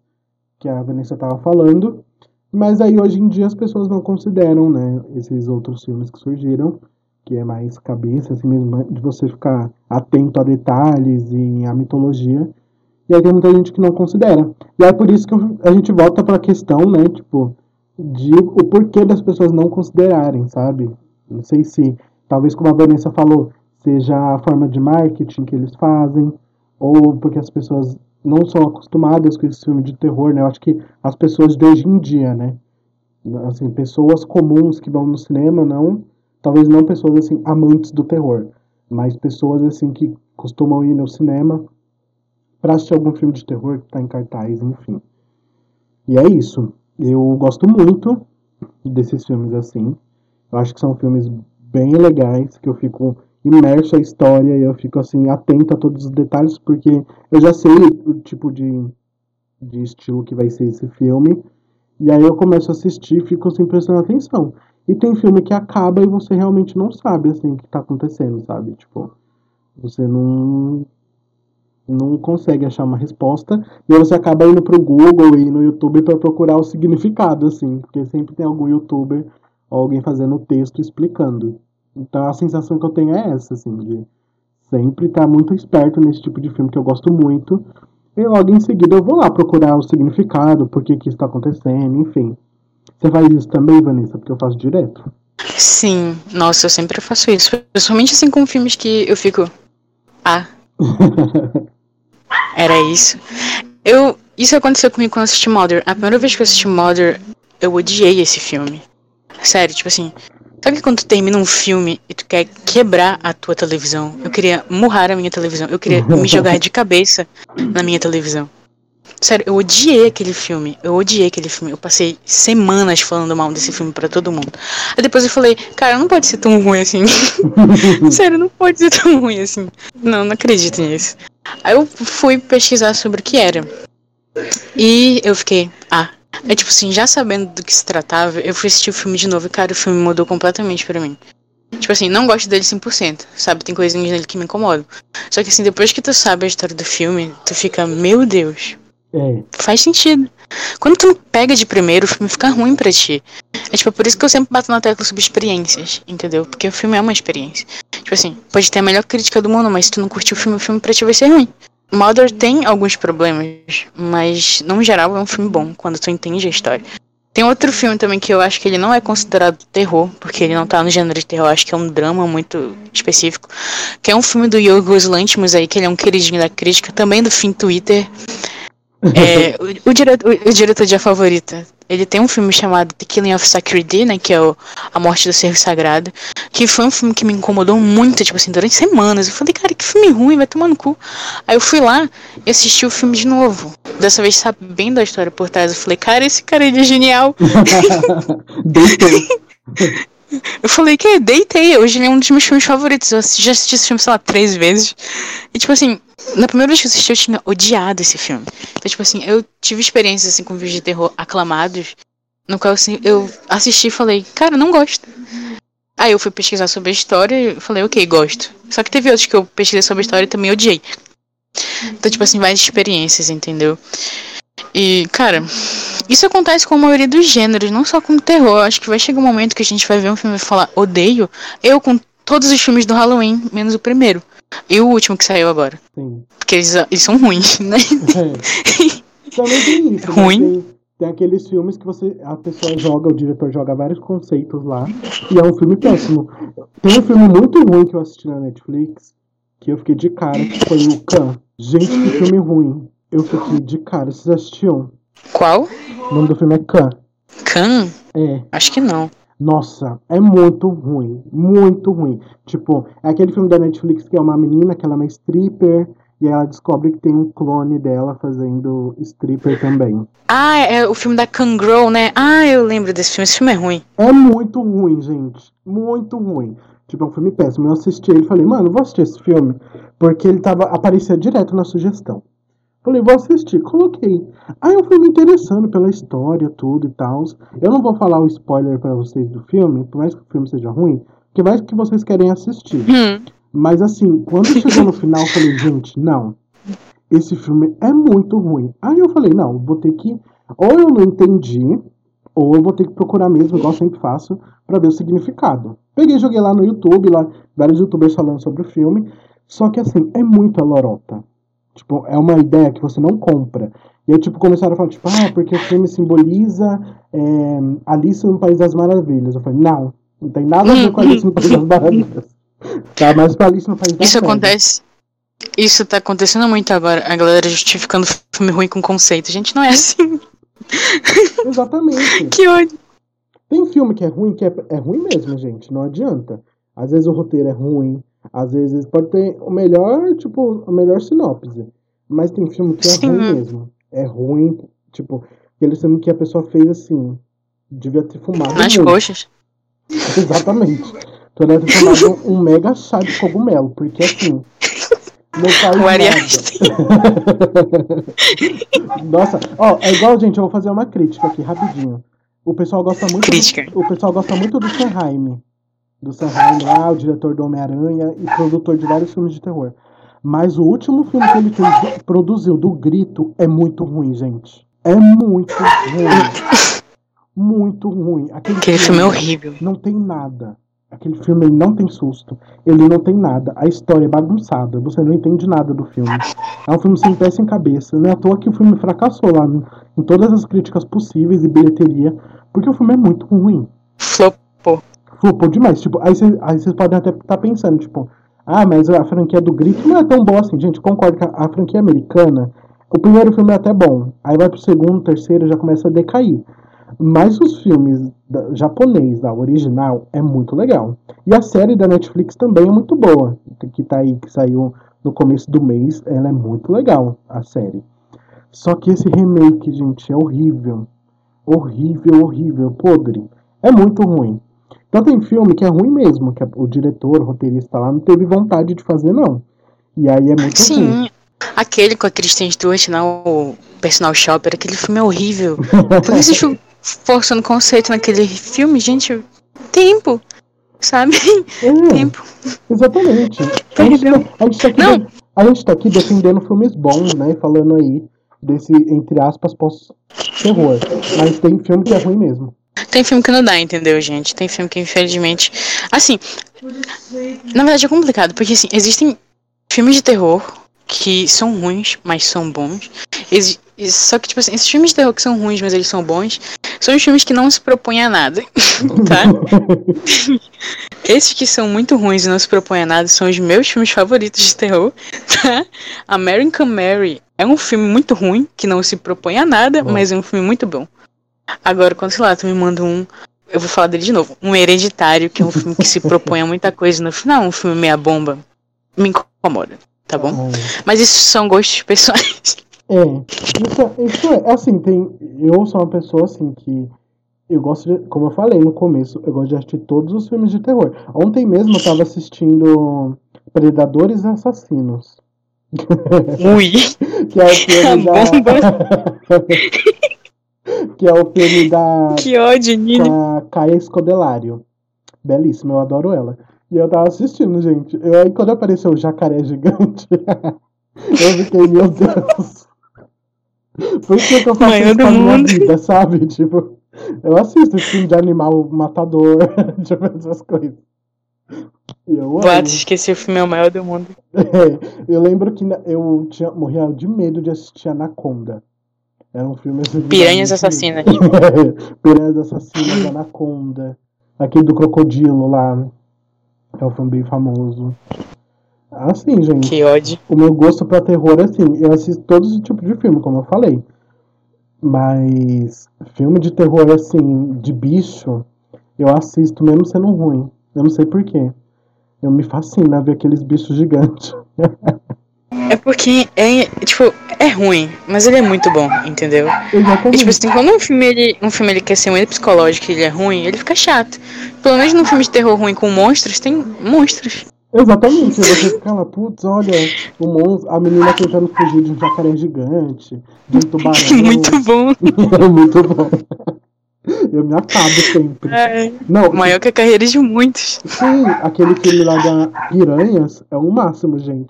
que a Vanessa estava falando. Mas aí, hoje em dia, as pessoas não consideram, né? Esses outros filmes que surgiram, que é mais cabeça, assim mesmo, de você ficar atento a detalhes e à mitologia. E aí tem muita gente que não considera. E é por isso que a gente volta para a questão, né? Tipo... de o porquê das pessoas não considerarem, sabe? Não sei se, talvez como a Vanessa falou, seja a forma de marketing que eles fazem, ou porque as pessoas não são acostumadas com esse filme de terror, né? Eu acho que as pessoas de hoje em dia, né? Assim, pessoas comuns que vão no cinema, não... talvez não pessoas, assim, amantes do terror, mas pessoas, assim, que costumam ir no cinema pra assistir algum filme de terror que tá em cartaz, enfim. E é isso. Eu gosto muito desses filmes assim. Eu acho que são filmes bem legais, que eu fico imerso à história e eu fico assim atento a todos os detalhes, porque eu já sei o tipo de, de estilo que vai ser esse filme. E aí eu começo a assistir e fico assim prestando atenção. E tem filme que acaba e você realmente não sabe assim o que tá acontecendo, sabe? Tipo, você não... não consegue achar uma resposta, e aí você acaba indo pro Google e no YouTube para procurar o significado, assim, porque sempre tem algum youtuber ou alguém fazendo o texto explicando. Então a sensação que eu tenho é essa, assim, de sempre estar muito esperto nesse tipo de filme que eu gosto muito, e logo em seguida eu vou lá procurar o significado, por que que isso tá acontecendo, enfim. Você faz isso também, Vanessa? Porque eu faço direto. Sim, nossa, eu sempre faço isso. Principalmente assim com filmes que eu fico... Ah, era isso. Eu... Isso aconteceu comigo quando eu assisti Mother. A primeira vez que eu assisti Mother, eu odiei esse filme. Sério, tipo assim... Sabe quando tu termina um filme e tu quer quebrar a tua televisão? Eu queria murrar a minha televisão. Eu queria me jogar de cabeça na minha televisão. Sério, eu odiei aquele filme. Eu odiei aquele filme. Eu passei semanas falando mal desse filme pra todo mundo. Aí depois eu falei, cara, não pode ser tão ruim assim. Sério, não pode ser tão ruim assim. Não, não acredito nisso. Aí eu fui pesquisar sobre o que era. E eu fiquei, ah... É tipo assim, já sabendo do que se tratava, eu fui assistir o filme de novo e, cara, o filme mudou completamente pra mim. Tipo assim, não gosto dele cem por cento, sabe? Tem coisinhas nele que me incomodam. Só que assim, depois que tu sabe a história do filme, tu fica, meu Deus, é. Faz sentido. Quando tu não pega de primeiro, o filme fica ruim pra ti. É tipo, por isso que eu sempre bato na tecla sobre experiências, entendeu? Porque o filme é uma experiência. Tipo assim, pode ter a melhor crítica do mundo, mas se tu não curtir o filme, o filme pra ti vai ser ruim. Mother tem alguns problemas, mas, no geral, é um filme bom, quando tu entende a história. Tem outro filme também que eu acho que ele não é considerado terror, porque ele não tá no gênero de terror, acho que é um drama muito específico, que é um filme do Yorgos Lanthimos aí, que ele é um queridinho da crítica, também do fim Twitter. É, o, o, dire, o, o diretor de A Favorita, ele tem um filme chamado The Killing of Sacred Deer, né, que é o, A Morte do Cervo Sagrado, que foi um filme que me incomodou muito, tipo assim, durante semanas. Eu falei, cara, que filme ruim, vai tomar no cu. Aí eu fui lá e assisti o filme de novo, dessa vez sabendo a história por trás. Eu falei, cara, esse cara ele é genial. Deitei. Eu falei, que deitei, hoje ele é um dos meus filmes favoritos. Eu já assisti esse filme, sei lá, três vezes. E tipo assim, na primeira vez que eu assisti, eu tinha odiado esse filme. Então, tipo assim, eu tive experiências assim, com vídeos de terror aclamados, no qual assim, eu assisti e falei, cara, não gosto. Aí eu fui pesquisar sobre a história e falei, ok, gosto. Só que teve outros que eu pesquisei sobre a história e também odiei. Então, tipo assim, várias experiências, entendeu? E, cara, isso acontece com a maioria dos gêneros, não só com o terror. Acho que vai chegar um momento que a gente vai ver um filme e falar, odeio. Eu com todos os filmes do Halloween, menos o primeiro. E o último que saiu agora. Sim. Porque eles, eles são ruins, né? É. Também tem isso. Ruim. Né? Tem, tem aqueles filmes que você, a pessoa joga, o diretor joga vários conceitos lá. E é um filme péssimo. Tem um filme muito ruim que eu assisti na Netflix, que eu fiquei de cara, que foi o Can. Gente, que filme ruim. Eu fiquei de cara. Vocês assistiam? Qual? O nome do filme é Can. Can? É. Acho que não. Nossa, é muito ruim, muito ruim. Tipo, é aquele filme da Netflix que é uma menina, que ela é uma stripper, e ela descobre que tem um clone dela fazendo stripper também. Ah, é o filme da Kangaroo, né? Ah, eu lembro desse filme, esse filme é ruim. É muito ruim, gente, muito ruim. Tipo, é um filme péssimo, eu assisti ele e falei, mano, vou assistir esse filme, porque ele tava, aparecia direto na sugestão. Falei, vou assistir, coloquei. Aí eu fui me interessando pela história, tudo e tal. Eu não vou falar o spoiler pra vocês do filme, por mais que o filme seja ruim, porque mais que vocês querem assistir. Hum. Mas assim, quando chegou no final, eu falei, gente, não, esse filme é muito ruim. Aí eu falei, não, vou ter que, ou eu não entendi, ou eu vou ter que procurar mesmo, igual eu sempre faço, pra ver o significado. Peguei, joguei lá no YouTube, lá vários youtubers falando sobre o filme, só que assim, é muita lorota. Tipo, é uma ideia que você não compra. E aí, tipo, começaram a falar, tipo, ah, porque o filme simboliza é, Alice no País das Maravilhas. Eu falei, não, não tem nada a ver com Alice no País das Maravilhas. Tá, mas com Alice no País das Maravilhas. Isso acontece. Isso tá acontecendo muito agora. A galera justificando filme ruim com conceito. Gente, não é assim. Exatamente. Que ódio. Tem filme que é ruim, que é, é ruim mesmo, gente. Não adianta. Às vezes o roteiro é ruim. Às vezes pode ter o melhor, tipo, a melhor sinopse. Mas tem filme que é Sim. ruim mesmo. É ruim, tipo, aquele filme que a pessoa fez assim, devia ter fumado. Nas muito. Coxas. Exatamente. Tu deve ter fumado um, um mega chá de cogumelo, porque assim, não faz o Ari Aster. Nossa, ó, é igual, gente, eu vou fazer uma crítica aqui, rapidinho. O pessoal gosta muito. Crítica. Do, o pessoal gosta muito do Sanheim. Do Sam Raimi lá, o diretor do Homem-Aranha e produtor de vários filmes de terror. Mas o último filme que ele fez, produziu, do Grito, é muito ruim, gente. É muito ruim. Muito ruim. Aquele, Aquele filme é horrível. Não tem nada. Aquele filme ele não tem susto, ele não tem nada, a história é bagunçada, você não entende nada do filme. É um filme sem pé sem cabeça, não é à toa que o filme fracassou lá no, em todas as críticas possíveis e bilheteria, porque o filme é muito ruim. Flopou. Flopou demais, tipo, aí vocês podem até estar tá pensando, tipo, ah, mas a franquia do Grito não é tão boa assim, gente, concordo que a, a franquia americana, o primeiro filme é até bom, aí vai pro segundo, terceiro, já começa a decair. Mas os filmes da, japonês, da original, é muito legal. E a série da Netflix também é muito boa. Que tá aí, que saiu no começo do mês, ela é muito legal, a série. Só que esse remake, gente, é horrível. Horrível, horrível, podre. É muito ruim. Então tem filme que é ruim mesmo, que o diretor, o roteirista lá, não teve vontade de fazer, não. E aí é muito Sim. ruim. Aquele com a Kristen Stewart, não, o Personal Shopper, aquele filme é horrível. Por que vocês ficam forçando conceito naquele filme, gente? Tempo, sabe? É, tempo. Exatamente. A gente, tá, a, gente tá aqui de, a gente tá aqui defendendo filmes bons, né? Falando aí desse, entre aspas, pós-terror. Mas tem filme que é ruim mesmo. Tem filme que não dá, entendeu, gente? Tem filme que, infelizmente... Assim, na verdade é complicado, porque assim, existem filmes de terror... que são ruins, mas são bons. Ex- só que, tipo assim, esses filmes de terror que são ruins, mas eles são bons, são os filmes que não se propõem a nada, tá? Esses que são muito ruins e não se propõem a nada são os meus filmes favoritos de terror, tá? American Mary é um filme muito ruim, que não se propõe a nada, bom. Mas é um filme muito bom. Agora, quando, sei lá, tu me manda um... Eu vou falar dele de novo. Um Hereditário, que é um filme que se propõe a muita coisa no final, um filme meia bomba, me incomoda. Tá bom? É. Mas isso são gostos pessoais. É. Isso, isso é. Assim, tem... Eu sou uma pessoa, assim, que... Eu gosto de... Como eu falei no começo, eu gosto de assistir todos os filmes de terror. Ontem mesmo eu tava assistindo... Predadores Assassinos. Ui! Que é o filme da... que é o filme da... Que ódio, Nino. Da Caia Scodelário. Belíssimo, eu adoro ela. E eu tava assistindo, gente. Eu, aí quando apareceu o jacaré gigante, eu fiquei, meu Deus. Foi isso que eu faço isso pra minha vida, sabe? Tipo, eu assisto esse filme de animal matador, tipo, essas coisas. E eu amo. Esqueci, o filme é o maior do mundo. É, eu lembro que eu tinha, morria de medo de assistir Anaconda. Era um filme... Assim, Piranhas Assassinas. Piranhas Assassinas, Anaconda. Aquele do crocodilo lá. É um filme bem famoso. Assim, gente. Que ódio. O meu gosto pra terror é assim. Eu assisto todos os tipos de filme, como eu falei. Mas filme de terror, assim, de bicho, eu assisto mesmo sendo ruim. Eu não sei porquê. Eu me fascina ver aqueles bichos gigantes. É porque é, tipo, é ruim, mas ele é muito bom, entendeu? Exatamente. E, tipo assim, quando um filme, ele, um filme ele quer ser muito psicológico e ele é ruim, ele fica chato. Pelo menos num filme de terror ruim com monstros, tem monstros. Exatamente, você fica lá, putz, olha, o monstro, a menina tentando fugir de um jacaré gigante, de um tubarão. Muito bom. Muito bom. Eu me acabo sempre. É, não, maior que a carreira de muitos. Sim, aquele filme lá da Piranhas é o máximo, gente.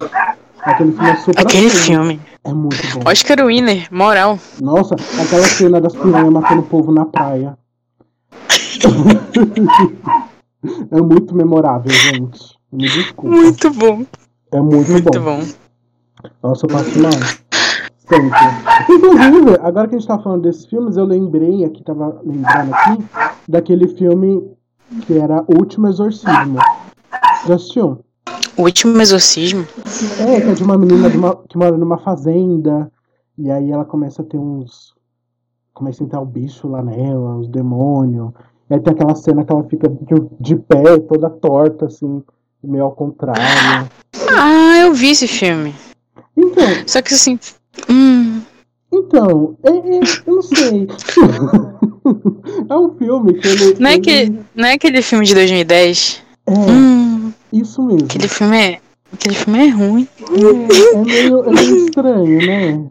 Aquele filme é super Aquele assim. filme. É muito bom. Oscar Winner, moral. Nossa, aquela cena das piranhas matando o povo na praia. É muito memorável, gente. Me desculpa. Muito bom. É muito, muito bom. Muito bom. Nossa, eu passo mal. Sempre. Inclusive, agora que a gente tá falando desses filmes, eu lembrei aqui, tava lembrando aqui, daquele filme que era O Último Exorcismo. Já assistiu? O Último Exorcismo? É, que é de uma menina de uma, que mora numa fazenda. E aí ela começa a ter uns... Começa a entrar o bicho lá nela, os demônios. E aí tem aquela cena que ela fica de, de pé, toda torta, assim, meio ao contrário. Ah, eu vi esse filme. Então... Só que assim... Hum. Então, é, é, eu não sei. É um filme que ele... Não é, ele... Que, não é aquele filme de dois mil e dez? É... Hum. Isso mesmo. Aquele filme é, aquele filme é ruim. É, é, meio, é meio estranho, né?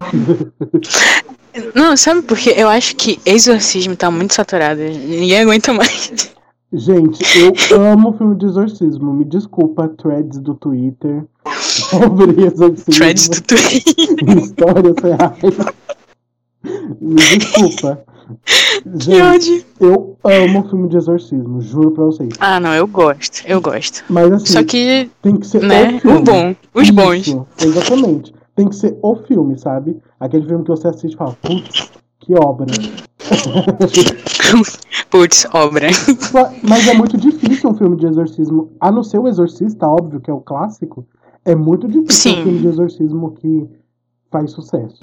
Não, sabe por quê? Eu acho que exorcismo tá muito saturado. Ninguém aguenta mais. Gente, eu amo filme de exorcismo. Me desculpa, threads do Twitter. Sobre exorcismo. Threads do Twitter. Histórias reais. Me desculpa. Gente, eu amo filme de exorcismo, juro pra vocês. Ah, não, eu gosto, eu gosto. Mas assim, só que, tem que ser, né, o bom, os bons. Isso, exatamente. Tem que ser o filme, sabe? Aquele filme que você assiste e fala, putz, que obra. Putz, obra. Mas é muito difícil um filme de exorcismo, a não ser O Exorcista, óbvio, que é o clássico. É muito difícil Sim. um filme de exorcismo que faz sucesso.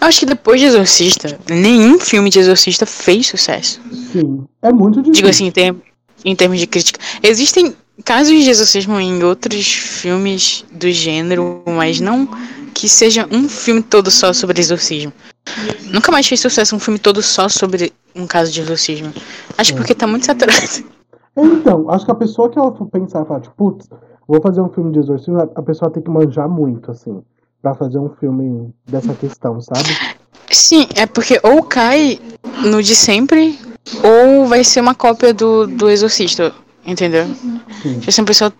Eu acho que depois de Exorcista, nenhum filme de Exorcista fez sucesso. Sim, é muito difícil. Digo assim, em, term- em termos de crítica. Existem casos de exorcismo em outros filmes do gênero, mas não que seja um filme todo só sobre exorcismo. Nunca mais fez sucesso um filme todo só sobre um caso de exorcismo. Acho é. porque tá muito saturado. Então, acho que a pessoa que ela for pensar e falar, tipo, putz, vou fazer um filme de exorcismo, a pessoa tem que manjar muito, assim, pra fazer um filme dessa questão, sabe? Sim, é porque ou cai no de sempre, ou vai ser uma cópia do, do Exorcista, entendeu? Sim. Se a pessoa...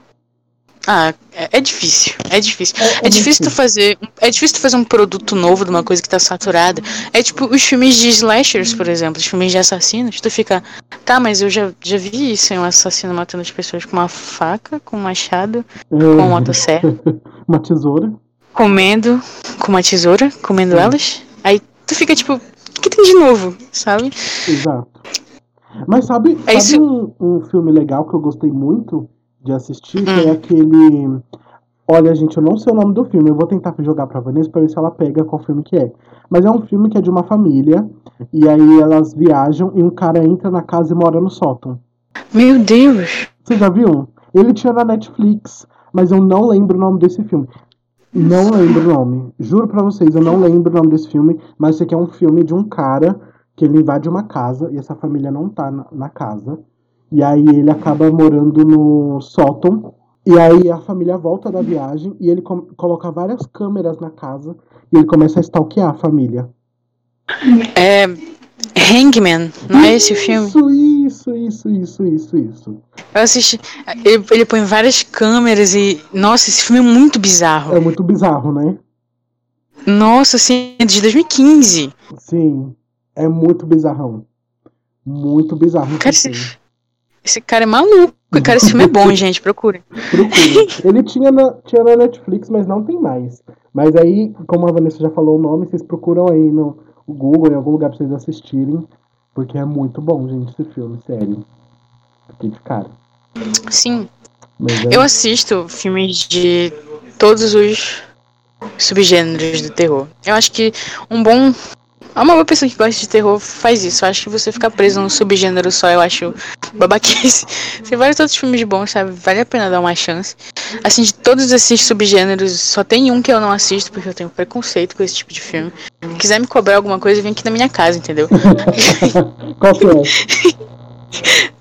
Ah, é, é difícil, é difícil. É, é, é difícil, difícil tu fazer... É difícil tu fazer um produto novo de uma coisa que tá saturada. É tipo os filmes de slashers, por exemplo, os filmes de assassinos, tu fica... Tá, mas eu já, já vi isso, um assassino matando as pessoas com uma faca, com um machado, hum. com uma motosserra. Uma tesoura. Comendo, com uma tesoura, comendo Sim. elas. Aí tu fica tipo, o que tem de novo, sabe? Exato. Mas sabe, é sabe um, um filme legal que eu gostei muito de assistir, que hum. é aquele... Olha, gente, eu não sei o nome do filme, eu vou tentar jogar pra Vanessa pra ver se ela pega qual filme que é. Mas é um filme que é de uma família, e aí elas viajam e um cara entra na casa e mora no sótão. Meu Deus! Você já viu? Ele tinha na Netflix, mas eu não lembro o nome desse filme. Não lembro o nome. Juro pra vocês, eu não lembro o nome desse filme, mas esse aqui é um filme de um cara que ele invade uma casa, e essa família não tá na, na casa. E aí ele acaba morando no sótão. E aí a família volta da viagem e ele com- coloca várias câmeras na casa e ele começa a stalkear a família. É... Hangman, não isso, é esse o filme? Isso, isso, isso, isso, isso. Eu assisti... Ele, ele põe várias câmeras e... Nossa, esse filme é muito bizarro. É muito bizarro, né? Nossa, sim, é de dois mil e quinze. Sim, é muito bizarrão. Muito bizarro. Cara, esse... Esse cara é maluco, cara, esse filme é bom, gente, procurem. Procurem. Ele tinha na, tinha na Netflix, mas não tem mais. Mas aí, como a Vanessa já falou o nome, vocês procuram aí no Google, em algum lugar pra vocês assistirem, porque é muito bom, gente, esse filme, sério. Fiquei de cara. Sim. Mas, é... Eu assisto filmes de todos os subgêneros do terror. Eu acho que um bom... Uma boa pessoa que gosta de terror faz isso. Eu acho que você ficar preso num subgênero só, eu acho babaquice. Tem vários outros filmes bons, sabe? Vale a pena dar uma chance. Assim, de todos esses subgêneros, só tem um que eu não assisto, porque eu tenho preconceito com esse tipo de filme. Se quiser me cobrar alguma coisa, vem aqui na minha casa, entendeu? Qual que é?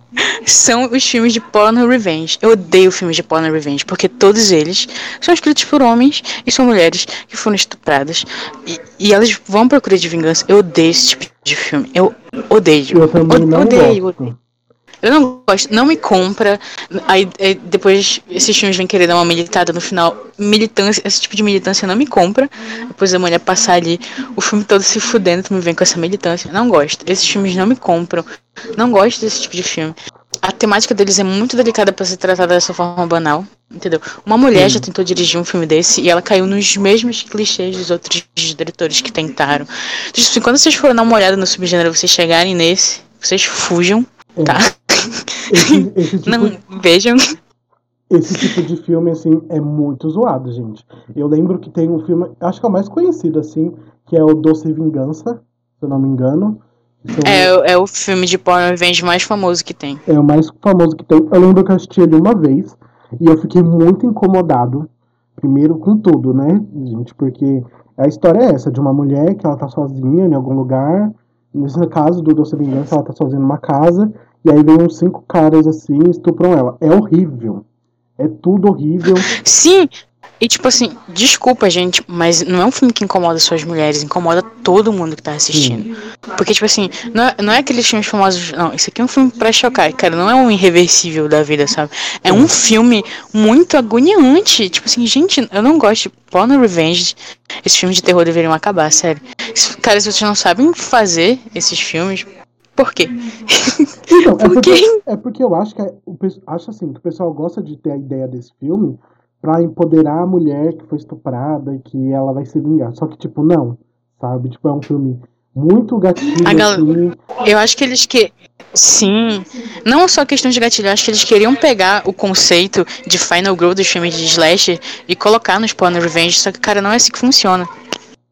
São os filmes de porno revenge. Eu odeio filmes de porno revenge, porque todos eles são escritos por homens e são mulheres que foram estupradas e, e elas vão procurar de vingança. Eu odeio esse tipo de filme. Eu odeio. Eu também o, não odeio, gosto. Odeio. Eu não gosto. Não me compra. Aí, aí depois esses filmes vêm querer dar uma militada no final. Militância, esse tipo de militância não me compra. Depois a mulher passar ali o filme todo se fudendo, tu me vem com essa militância. Não gosto. Esses filmes não me compram. Não gosto desse tipo de filme. A temática deles é muito delicada pra ser tratada dessa forma banal, entendeu? Uma mulher Sim. já tentou dirigir um filme desse e ela caiu nos mesmos clichês dos outros diretores que tentaram. Então, assim, quando vocês forem dar uma olhada no subgênero, vocês chegarem nesse, vocês fujam, é. tá? Esse, esse tipo Não, de... vejam. Esse tipo de filme, assim, é muito zoado, gente. Eu lembro que tem um filme, acho que é o mais conhecido, assim, que é o Doce Vingança, se eu não me engano. É, é o filme de porno revenge mais famoso que tem. É o mais famoso que tem. Eu lembro que eu assisti ele uma vez e eu fiquei muito incomodado. Primeiro com tudo, né, gente? Porque a história é essa, de uma mulher que ela tá sozinha em algum lugar. Nesse caso do Doce Vingança, ela tá sozinha numa casa. E aí vem uns cinco caras assim e estupram ela. É horrível. É tudo horrível. Sim! E tipo assim, desculpa, gente, mas não é um filme que incomoda só as mulheres, incomoda todo mundo que tá assistindo. Sim. Porque tipo assim, não é, não é aqueles filmes famosos, não, isso aqui é um filme pra chocar, cara, não é um irreversível da vida, sabe? É um filme muito agoniante, tipo assim, gente, eu não gosto de porno revenge, esses filmes de terror deveriam acabar, sério. Cara, se vocês não sabem fazer esses filmes, por quê? Então, por é, porque, quê? é porque eu acho que é, o, acho assim, que o pessoal gosta de ter a ideia desse filme pra empoderar a mulher que foi estuprada e que ela vai se vingar. Só que, tipo, não, sabe? Tipo, é um filme muito gatilho. A gal... assim. Eu acho que eles que... Sim. Não só questão de gatilho, acho que eles queriam pegar o conceito de Final Girl dos filmes de slasher e colocar nos Porn Revenge, só que, cara, não é assim que funciona.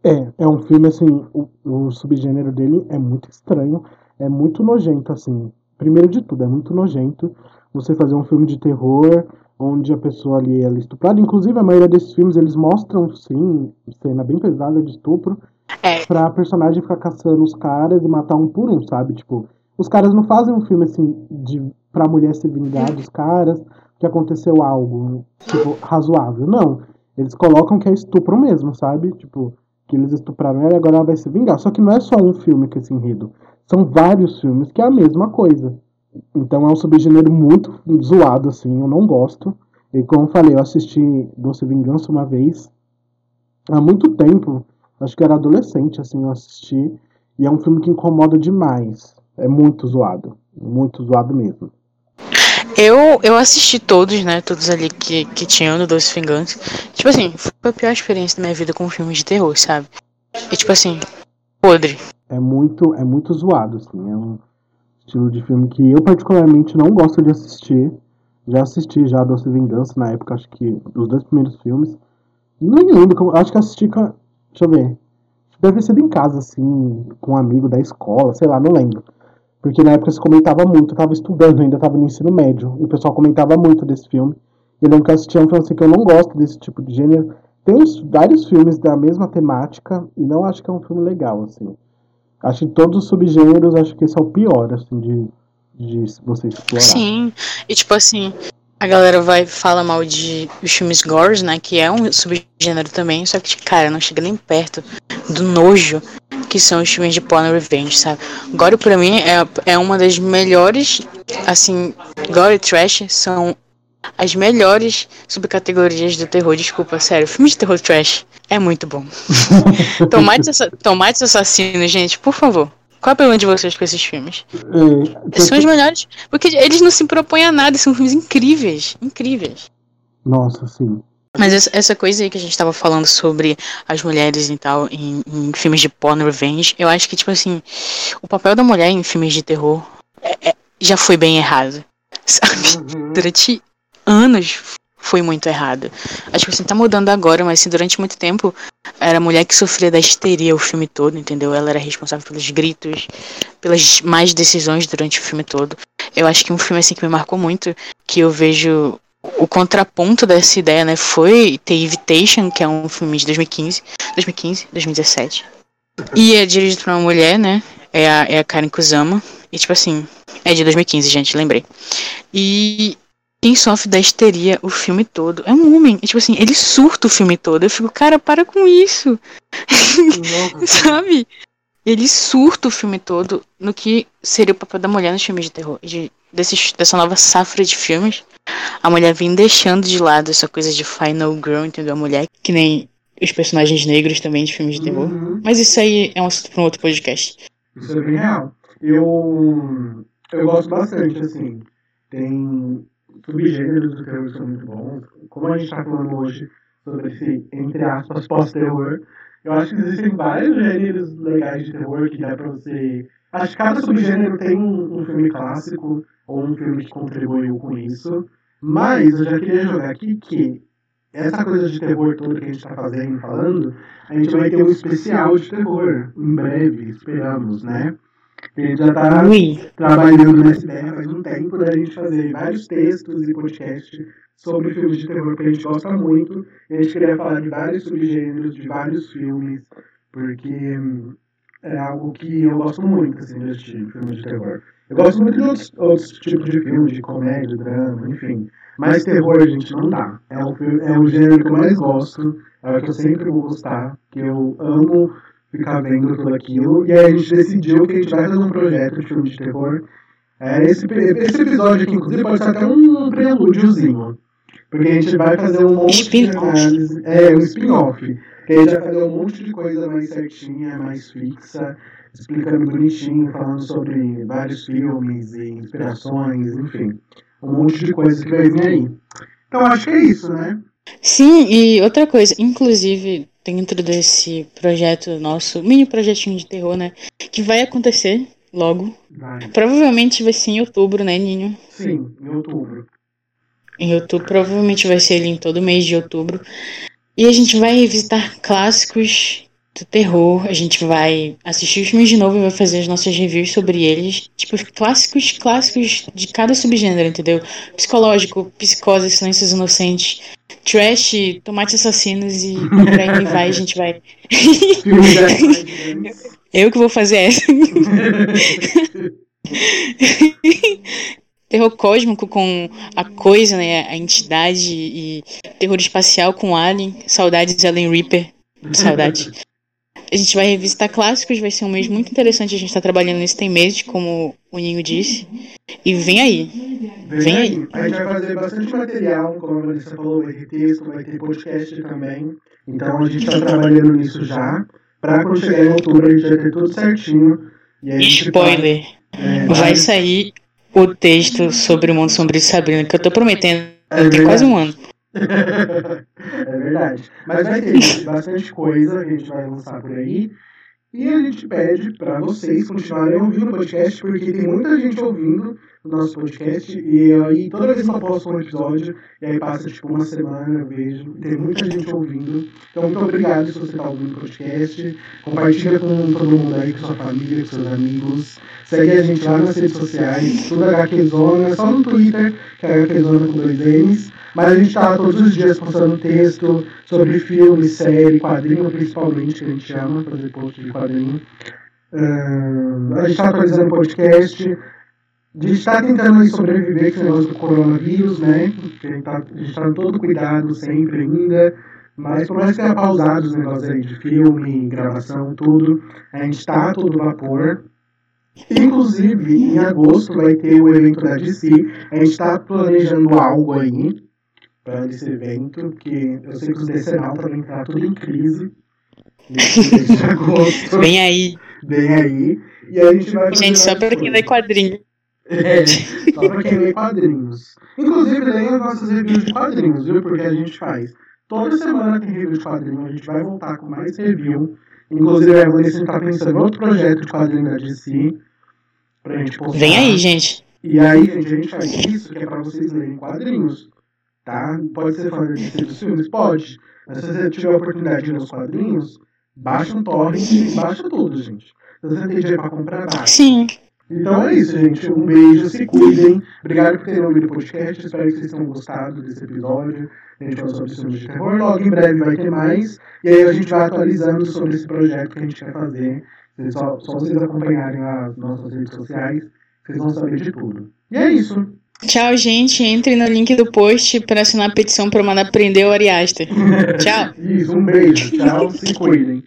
É, é um filme, assim, o, o subgênero dele é muito estranho, é muito nojento, assim. Primeiro de tudo, é muito nojento você fazer um filme de terror onde a pessoa ali é estuprada. Inclusive, a maioria desses filmes, eles mostram, sim, cena bem pesada de estupro, é. pra personagem ficar caçando os caras e matar um por um, sabe? Tipo, os caras não fazem um filme, assim, de, pra mulher se vingar dos caras que aconteceu algo, tipo, razoável. Não, eles colocam que é estupro mesmo, sabe? Tipo, que eles estupraram ela e agora ela vai se vingar. Só que não é só um filme com esse enredo. São vários filmes que é a mesma coisa. Então é um subgênero muito zoado, assim, eu não gosto. E como eu falei, eu assisti Doce Vingança uma vez, há muito tempo, acho que era adolescente, assim, eu assisti. E é um filme que incomoda demais. É muito zoado, muito zoado mesmo. Eu, eu assisti todos, né, todos ali que, que tinham no Doce Vingança. Tipo assim, foi a pior experiência da minha vida com um filme de terror, sabe? E tipo assim, podre. É muito, é muito zoado, assim, é um estilo de filme que eu particularmente não gosto de assistir. Já assisti já Doce Vingança na época, acho que os dois primeiros filmes. Nem lembro, como, acho que assisti com... Deixa eu ver. Deve ter sido em casa, assim, com um amigo da escola, sei lá, não lembro. Porque na época se comentava muito, eu tava estudando ainda, tava no ensino médio. E o pessoal comentava muito desse filme. E eu lembro que eu assistia um filme assim, que eu não gosto desse tipo de gênero. Tem uns, vários filmes da mesma temática e não acho que é um filme legal, assim. Acho que todos os subgêneros, acho que esse é o pior, assim, de, de você explorar. Sim, e tipo assim, a galera vai fala mal de os filmes gores, né, que é um subgênero também, só que, cara, não chega nem perto do nojo que são os filmes de porn revenge, sabe? Gore, pra mim, é, é uma das melhores, assim, gore e trash são as melhores subcategorias do terror, desculpa, sério, filme de terror trash é muito bom. Tomates, assa- tomates assassinos, gente, por favor. Qual a pergunta de vocês com esses filmes? É, são os melhores, porque eles não se propõem a nada, são filmes incríveis, incríveis. Nossa, sim. Mas essa coisa aí que a gente tava falando sobre as mulheres e tal em, em filmes de porn revenge, eu acho que, tipo assim, o papel da mulher em filmes de terror é, é, já foi bem errado, sabe? Uhum. Durante anos foi muito errado. Acho que assim, tá mudando agora, mas assim, durante muito tempo era a mulher que sofria da histeria o filme todo, entendeu? Ela era responsável pelos gritos, pelas más decisões durante o filme todo. Eu acho que um filme assim que me marcou muito, que eu vejo... O contraponto dessa ideia, né, foi The Invitation, que é um filme de dois mil e quinze, dois mil e quinze, dois mil e dezessete. E é dirigido por uma mulher, né, é a, é a Karen Kusama. E, tipo assim, é de dois mil e quinze, gente, lembrei. E quem sofre da histeria o filme todo é um homem. E, tipo assim, ele surta o filme todo. Eu fico, cara, para com isso. Sabe? Ele surta o filme todo no que seria o papel da mulher nos filmes de terror. De, desses, dessa nova safra de filmes. A mulher vem deixando de lado essa coisa de final girl, entendeu? A mulher, que nem os personagens negros também de filmes de terror. Uhum. Mas isso aí é um assunto para um outro podcast. Isso é bem real. Eu, eu gosto bastante, assim. Tem subgêneros do terror que são muito bons. Como a gente está falando hoje sobre esse, entre aspas, pós-terror, eu acho que existem vários gêneros legais de terror que dá para você... Acho que cada subgênero tem um, um filme clássico ou um filme que contribuiu com isso. Mas eu já queria jogar aqui que essa coisa de terror toda que a gente tá fazendo e falando, a gente vai ter um especial de terror em breve, esperamos, né? A gente já tá trabalhando nessa ideia faz um tempo da gente fazer vários textos e podcasts sobre filmes de terror que a gente gosta muito. E a gente queria falar de vários subgêneros, de vários filmes, porque é algo que eu gosto muito, assim, de assistir filmes de terror. Eu gosto muito de outros, outros tipos de filmes, de comédia, drama, enfim. Mas terror, gente, não dá. É o, é o gênero que eu mais gosto, é o que eu sempre vou gostar, que eu amo ficar vendo tudo aquilo. E aí a gente decidiu que a gente vai fazer um projeto de filme de terror. É, esse, esse episódio aqui, inclusive, pode ser até um prelúdiozinho. Porque a gente vai fazer um monte de análise, é, um spin-off. Porque ele já falou um monte de coisa mais certinha, mais fixa, explicando bonitinho, falando sobre vários filmes e inspirações, enfim. Um monte de coisa que vai vir aí. Então acho que é isso, né? Sim, e outra coisa, inclusive dentro desse projeto nosso, mini projetinho de terror, né? Que vai acontecer logo. Vai. Provavelmente vai ser em outubro, né, Ninho? Sim, em outubro. Em outubro, provavelmente vai ser ali em todo mês de outubro. E a gente vai revisitar clássicos do terror, a gente vai assistir os filmes de novo e vai fazer as nossas reviews sobre eles. Tipo, clássicos, clássicos de cada subgênero, entendeu? Psicológico, Psicose, Silêncio dos Inocentes, Trash, Tomate Assassinos e por aí vai, a gente vai... Eu que vou fazer essa. Terror cósmico com a coisa, né, a entidade, e terror espacial com Alien, saudades de Alien Reaper, saudade. A gente vai revisitar clássicos, vai ser um mês muito interessante, a gente tá trabalhando nisso tem meses, como o Ninho disse, e vem aí, vem, vem aí. aí. A gente vai fazer bastante material, como a Vanessa falou, vai ter texto, vai ter podcast também, então a gente tá trabalhando nisso já, pra quando chegar em outubro a gente vai ter tudo certinho. E aí spoiler, a gente vai... É, vai sair... o texto sobre o Mundo Sombrio de Sabrina, que eu tô prometendo, é tem quase um ano. É verdade. Mas vai ter bastante coisa que a gente vai lançar por aí. E a gente pede pra vocês continuarem ouvindo o podcast, porque tem muita gente ouvindo o nosso podcast. E aí toda vez que eu posto um episódio, e aí passa tipo uma semana, eu vejo, tem muita gente ouvindo. Então muito obrigado se você tá ouvindo o podcast. Compartilha com todo mundo aí, com sua família, com seus amigos. Segue a gente lá nas redes sociais, tudo H Q Zona, só no Twitter, que é H Q Zona com dois N's. Mas a gente tá todos os dias postando texto sobre filme, série, quadrinho, principalmente, que a gente ama fazer post de quadrinho. Uh, a gente tá atualizando o podcast. A gente tá tentando aí sobreviver com esse negócio do coronavírus, né? A gente tá, a gente tá todo cuidado sempre ainda. Mas por mais que tenha pausado os negócios aí de filme, gravação, tudo, a gente tá a todo vapor. Inclusive, em agosto vai ter o evento da D C. A gente tá planejando algo aí para esse evento, porque eu sei que os decenal também tá tudo em crise. De agosto. Vem aí. Vem aí. E a gente vai. Gente, só para quem lê quadrinhos. É, só para quem lê quadrinhos. Inclusive, leiam as nossas reviews de quadrinhos, viu? Porque a gente faz. Toda semana tem review de quadrinhos, a gente vai voltar com mais review. Inclusive, a Vanessa está pensando em outro projeto de quadrinho da D C. Pra gente postar. Vem aí, gente. E aí, gente, a gente faz isso, que é pra vocês lerem quadrinhos. Tá? Pode ser fã da D C dos filmes? Pode. Mas se você tiver a oportunidade de ler os quadrinhos, baixa um torrent e baixa tudo, gente. Se você tem dinheiro pra comprar, baixa. Sim. Então é isso, gente. Um beijo, se cuidem. Obrigado por terem ouvido o podcast. Espero que vocês tenham gostado desse episódio. A gente falou sobre filmes de terror. Logo em breve vai ter mais. E aí a gente vai atualizando sobre esse projeto que a gente quer fazer. Só, só vocês acompanharem as nossas redes sociais. Vocês vão saber de tudo. E é isso. Tchau, gente. Entrem no link do post para assinar a petição para mandar prender o Ari Aster. Tchau. Isso, um beijo. Tchau, se cuidem.